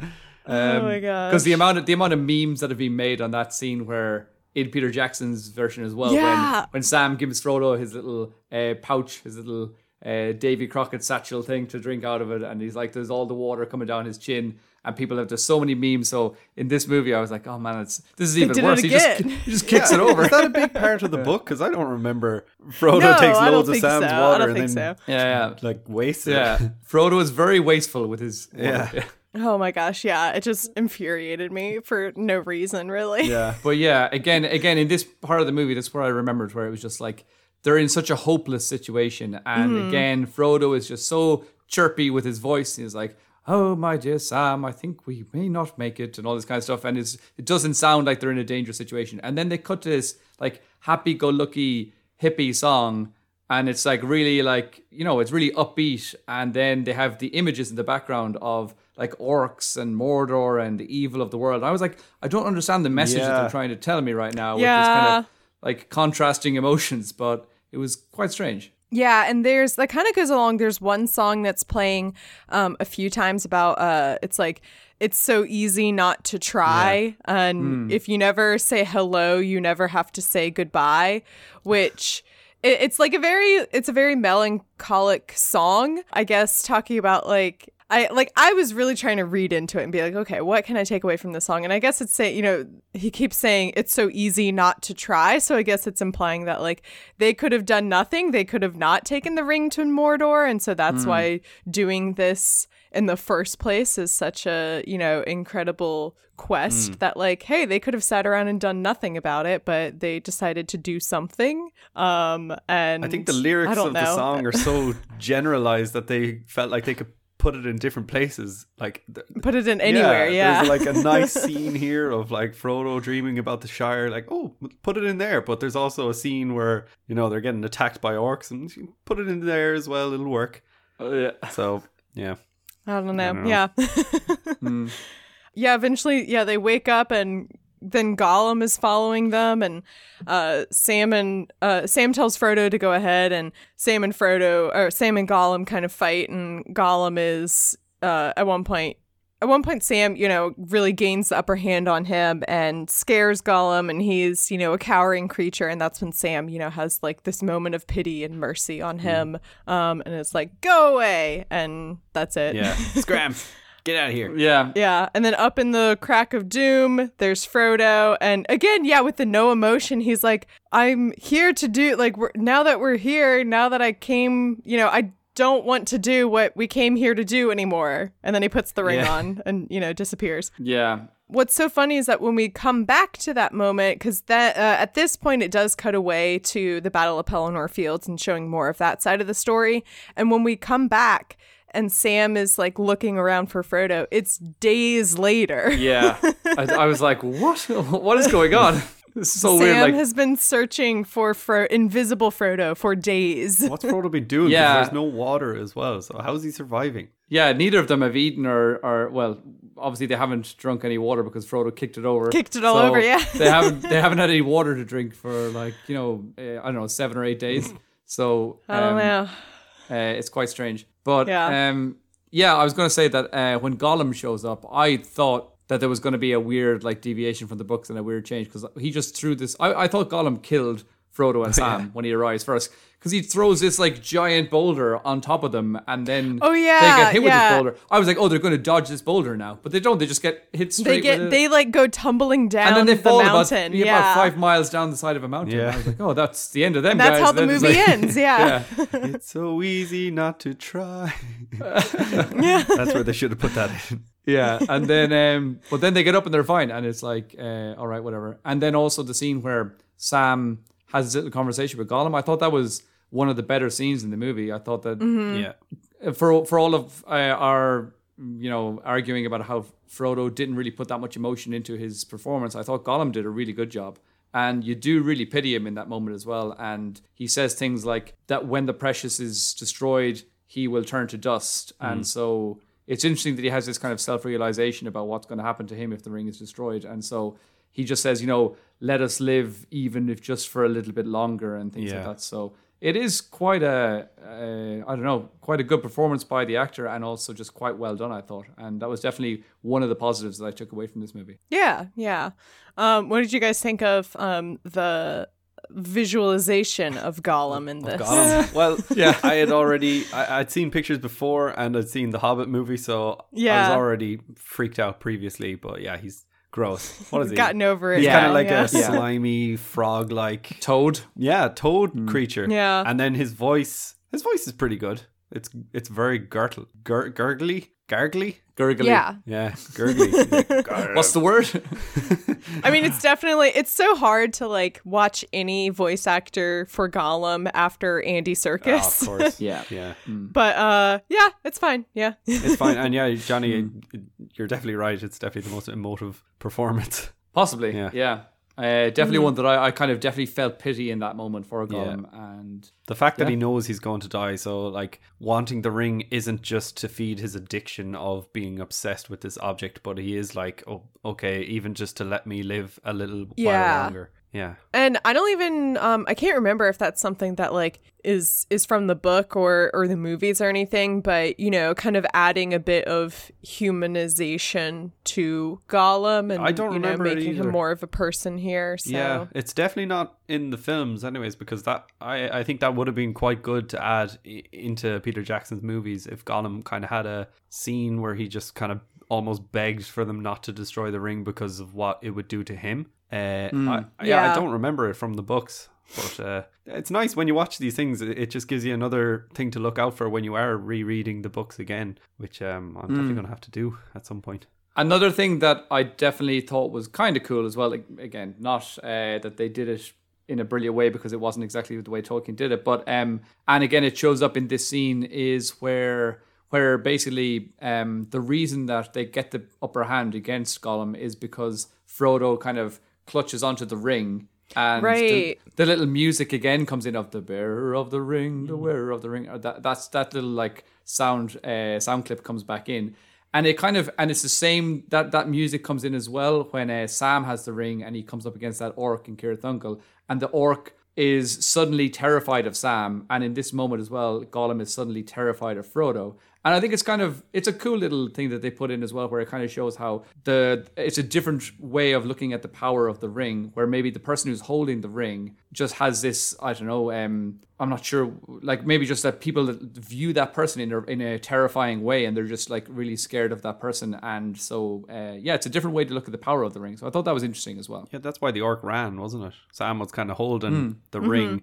Um, oh my gosh. Because the amount of, the amount of memes that have been made on that scene where... in Peter Jackson's version as well, yeah. when, when Sam gives Frodo his little uh, pouch, his little uh, Davy Crockett satchel thing to drink out of it, and he's like, there's all the water coming down his chin, and people have, there's so many memes. So in this movie, I was like, oh man, it's this is even they did worse. It again. He just, he just kicks yeah. it over. Is that a big part of the book? Because I don't remember. Frodo no, takes loads of Sam's so. water and then so. yeah, yeah, like wastes it. Yeah, Frodo is very wasteful with his water. yeah. yeah. Oh my gosh, yeah. It just infuriated me for no reason, really. Yeah. But yeah, again, again, in this part of the movie, that's where I remembered where it was just like, they're in such a hopeless situation. And mm. again, Frodo is just so chirpy with his voice. He's like, oh, my dear Sam, I think we may not make it and all this kind of stuff. And it's, it doesn't sound like they're in a dangerous situation. And then they cut to this like happy-go-lucky hippie song. And it's like really like, you know, it's really upbeat. And then they have the images in the background of like orcs and Mordor and the evil of the world. I was like, I don't understand the message yeah. that they're trying to tell me right now yeah. with this kind of like contrasting emotions, but it was quite strange. Yeah, and there's, that kind of goes along, there's one song that's playing um, a few times about, uh, it's like, it's so easy not to try. Yeah. And mm. if you never say hello, you never have to say goodbye, which... It's like a very, it's a very melancholic song, I guess, talking about like, I like I was really trying to read into it and be like, okay, what can I take away from this song? And I guess it's saying, you know, he keeps saying it's so easy not to try. So I guess it's implying that like they could have done nothing. They could have not taken the ring to Mordor. And so that's mm. why doing this in the first place is such a, you know, incredible quest mm. that like, hey, they could have sat around and done nothing about it, but they decided to do something. Um, and I think the lyrics of know. the song are so generalized that they felt like they could put it in different places, like th- put it in anywhere. Yeah, yeah. There's like a nice scene here of like Frodo dreaming about the Shire, like, oh, put it in there. But there's also a scene where, you know, they're getting attacked by orcs, and you put it in there as well, it'll work. Oh, yeah. So yeah, I don't know. I don't know. Yeah. mm. Yeah, eventually, yeah, they wake up and then Gollum is following them, and uh, Sam and uh, Sam tells Frodo to go ahead, and Sam and Frodo or Sam and Gollum kind of fight, and Gollum is uh, at one point. At one point, Sam, you know, really gains the upper hand on him and scares Gollum, and he's, you know, a cowering creature. And that's when Sam, you know, has like this moment of pity and mercy on him. Mm. Um, and it's like, go away. And that's it. Yeah. Scram. Get out of here. Yeah. Yeah. And then up in the crack of doom, there's Frodo. And again, yeah, with the no emotion, he's like, I'm here to do like we're, now that we're here, now that I came, you know, I don't want to do what we came here to do anymore. And then he puts the ring yeah. on and, you know, disappears. Yeah. What's so funny is that when we come back to that moment, because that uh, at this point it does cut away to the Battle of Pelennor Fields and showing more of that side of the story. And when we come back and Sam is like looking around for Frodo, it's days later. Yeah. I, I was like, what? What is going on? This is so Sam weird, like, has been searching for Fro- invisible Frodo for days. What's Frodo been doing? Yeah. Because there's no water as well. So how is he surviving? Yeah, neither of them have eaten or, or well, obviously they haven't drunk any water because Frodo kicked it over. Kicked it all so over, yeah. they haven't they haven't had any water to drink for like, you know, uh, I don't know, seven or eight days. So um, I don't know. Uh, it's quite strange. But yeah, um, yeah I was going to say that uh, when Gollum shows up, I thought that there was going to be a weird like deviation from the books and a weird change, because he just threw this. I, I thought Gollum killed Frodo and Sam oh, yeah. when he arrives first, because he throws this like giant boulder on top of them, and then oh, yeah, they get hit yeah. with this boulder. I was like, oh, they're going to dodge this boulder now, but they don't. They just get hit straight. They get with they like go tumbling down, and then they the fall mountain. About, yeah. about five miles down the side of a mountain. Yeah. I was like, oh, that's the end of them. And that's guys. how the movie like, ends. Yeah. yeah, it's so easy not to try. yeah, that's where they should have put that in. Yeah, and then, um, but then they get up and they're fine, and it's like, uh, all right, whatever. And then also the scene where Sam has this little conversation with Gollum. I thought that was one of the better scenes in the movie. I thought that, mm-hmm. yeah, for for all of uh, our, you know, arguing about how Frodo didn't really put that much emotion into his performance, I thought Gollum did a really good job. And you do really pity him in that moment as well. And he says things like that when the precious is destroyed, he will turn to dust. Mm-hmm. And so it's interesting that he has this kind of self-realization about what's going to happen to him if the ring is destroyed. And so he just says, you know, let us live even if just for a little bit longer and things yeah. like that. So it is quite a, a, I don't know, quite a good performance by the actor, and also just quite well done, I thought. And that was definitely one of the positives that I took away from this movie. Yeah, yeah. Um, what did you guys think of um, the visualization of Gollum in this? Gollum. Well, yeah, I had already I, I'd seen pictures before, and I'd seen the Hobbit movie, so yeah. I was already freaked out previously. But yeah, he's gross. What is he? Gotten over it. He's yeah. kind of like yeah. a yeah. slimy frog-like toad. Yeah, toad mm. creature. Yeah, and then his voice. His voice is pretty good. It's it's very gurgly, gur- gurgly, gargly, gurgly. Yeah, yeah, gurgly. Like, what's the word? I mean, it's definitely it's so hard to like watch any voice actor for Gollum after Andy Serkis. Oh, of course, yeah, yeah. Mm. But uh, yeah, it's fine. Yeah, it's fine. And yeah, Johnny, mm. you're definitely right. It's definitely the most emotive performance, possibly. Yeah. yeah. Uh, definitely mm. one that I, I kind of definitely felt pity in that moment for Gollum. Yeah. And the fact yeah. that he knows he's going to die. So like wanting the ring isn't just to feed his addiction of being obsessed with this object, but he is like, oh, okay, even just to let me live a little yeah. while longer. Yeah. And I don't even, um, I can't remember if that's something that like is is from the book or, or the movies or anything, but, you know, kind of adding a bit of humanization to Gollum and, I don't you know, making him more of a person here. So. Yeah, it's definitely not in the films anyways, because that I, I think that would have been quite good to add I- into Peter Jackson's movies if Gollum kind of had a scene where he just kind of almost begged for them not to destroy the ring because of what it would do to him. Uh, mm, I, yeah. I don't remember it from the books, but uh, it's nice when you watch these things. It just gives you another thing to look out for when you are rereading the books again, which um, I'm mm. definitely going to have to do at some point. Another thing that I definitely thought was kind of cool as well, like, again, not uh, that they did it in a brilliant way because it wasn't exactly the way Tolkien did it, but um, and again it shows up in this scene is where where basically um, the reason that they get the upper hand against Gollum is because Frodo kind of clutches onto the ring, and right. the, the little music again comes in of the bearer of the ring, the wearer of the ring. That that's that little like sound uh, sound clip comes back in, And it kind of, and it's the same, that, that music comes in as well when uh, Sam has the ring and he comes up against that orc in Cirith Ungol, and the orc is suddenly terrified of Sam. And in this moment as well, Gollum is suddenly terrified of Frodo. And I think it's kind of, it's a cool little thing that they put in as well, where it kind of shows how the, it's a different way of looking at the power of the ring, where maybe the person who's holding the ring just has this, I don't know, um, I'm not sure, like maybe just that people view that person in a, in a terrifying way, and they're just like really scared of that person. And so, uh, yeah, it's a different way to look at the power of the ring. So I thought that was interesting as well. Yeah, that's why the orc ran, wasn't it? Sam was kind of holding mm. the mm-hmm. ring.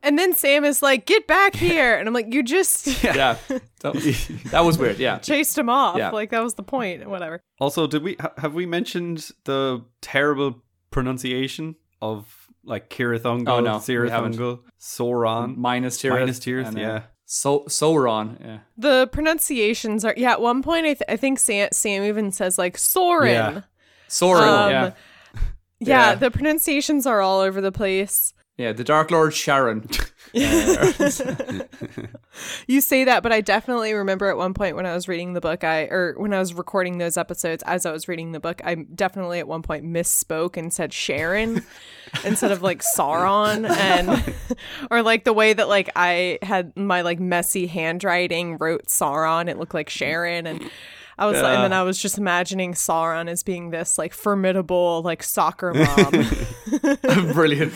And then Sam is like, "Get back here!" And I'm like, "You just yeah, that was, that was weird." Yeah, chased him off. Yeah. Like that was the point. Whatever. Also, did we ha- have we mentioned the terrible pronunciation of like Cirith Ungol? Oh no, Cirith Ungol, Sauron minus Cirith, minus Cirith, and, uh, yeah. So Sauron, yeah. The pronunciations are yeah. At one point, I, th- I think Sam, Sam even says like Sorin, yeah. Sorin, um, yeah. yeah, yeah. The pronunciations are all over the place. Yeah, the Dark Lord Sharon. You say that, but I definitely remember at one point when I was reading the book, I or when I was recording those episodes, as I was reading the book, I definitely at one point misspoke and said Sharon instead of like Sauron, and or like the way that like I had my like messy handwriting wrote Sauron, it looked like Sharon, and I was yeah. like, and then I was just imagining Sauron as being this like formidable like soccer mom. Brilliant.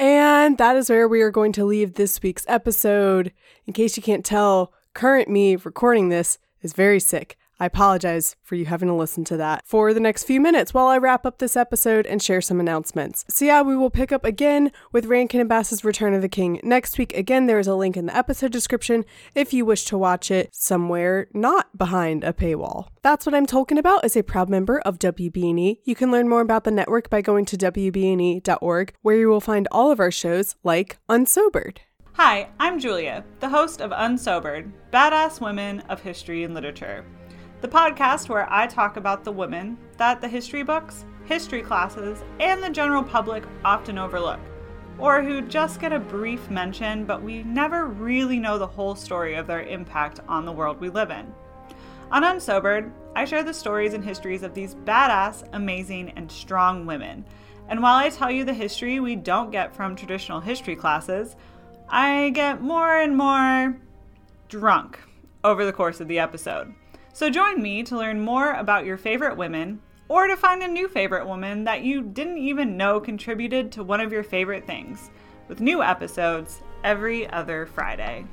And that is where we are going to leave this week's episode. In case you can't tell, current me recording this is very sick. I apologize for you having to listen to that for the next few minutes while I wrap up this episode and share some announcements. So yeah, we will pick up again with Rankin and Bass's Return of the King next week. Again, there is a link in the episode description if you wish to watch it somewhere not behind a paywall. That's What I'm Talking About is a proud member of W B and E. You can learn more about the network by going to W B and E dot org, where you will find all of our shows like Unsobered. Hi, I'm Julia, the host of Unsobered, Badass Women of History and Literature. The podcast where I talk about the women that the history books, history classes, and the general public often overlook, or who just get a brief mention, but we never really know the whole story of their impact on the world we live in. On Unsobered, I share the stories and histories of these badass, amazing, and strong women. And while I tell you the history we don't get from traditional history classes, I get more and more drunk over the course of the episode. So join me to learn more about your favorite women, or to find a new favorite woman that you didn't even know contributed to one of your favorite things, with new episodes every other Friday.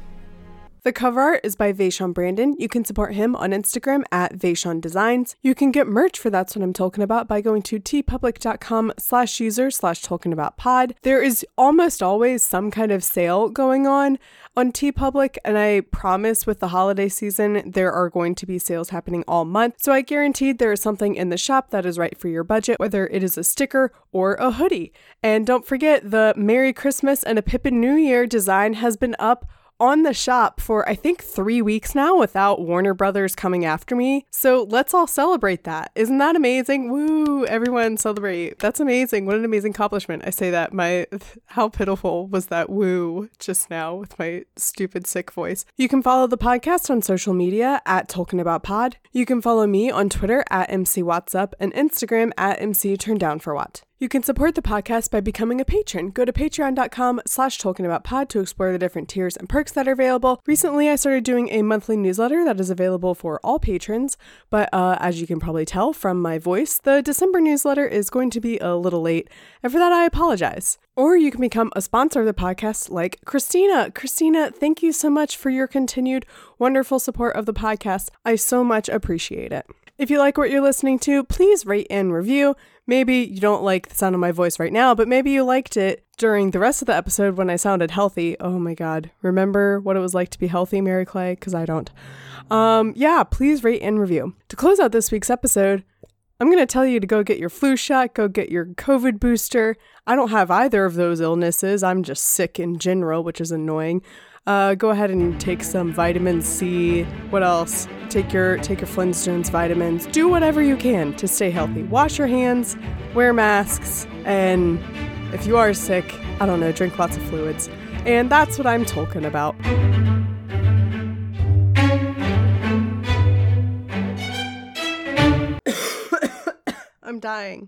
The cover art is by Vaishon Brandon. You can support him on Instagram at Vaishon Designs. You can get merch for That's What I'm Talking About by going to tpublic.com slash user slash talking about pod. There is almost always some kind of sale going on on TeePublic, and I promise with the holiday season, there are going to be sales happening all month. So I guaranteed there is something in the shop that is right for your budget, whether it is a sticker or a hoodie. And don't forget, the Merry Christmas and a Pippin New Year design has been up on the shop for I think three weeks now without Warner Brothers coming after me. So let's all celebrate that. Isn't that amazing? Woo, everyone celebrate. That's amazing. What an amazing accomplishment. I say that, my how pitiful was that woo just now with my stupid sick voice. You can follow the podcast on social media at Talking About Pod. You can follow me on Twitter at MCWhatsUp and Instagram at MCTurndownForWhat. You can support the podcast by becoming a patron. Go to patreon.com slash talkingaboutpod to explore the different tiers and perks that are available. Recently, I started doing a monthly newsletter that is available for all patrons, but uh, as you can probably tell from my voice, the December newsletter is going to be a little late, and for that, I apologize. Or you can become a sponsor of the podcast like Christina. Christina, thank you so much for your continued wonderful support of the podcast. I so much appreciate it. If you like what you're listening to, please rate and review. Maybe you don't like the sound of my voice right now, but maybe you liked it during the rest of the episode when I sounded healthy. Oh my God. Remember what it was like to be healthy, Mary Clay? Because I don't. Um, yeah, please rate and review. To close out this week's episode, I'm going to tell you to go get your flu shot, go get your COVID booster. I don't have either of those illnesses. I'm just sick in general, which is annoying. Uh, go ahead and take some vitamin C. What else? Take your take your Flintstones vitamins. Do whatever you can to stay healthy. Wash your hands, wear masks, and if you are sick, I don't know, drink lots of fluids. And that's what I'm talking about. dying.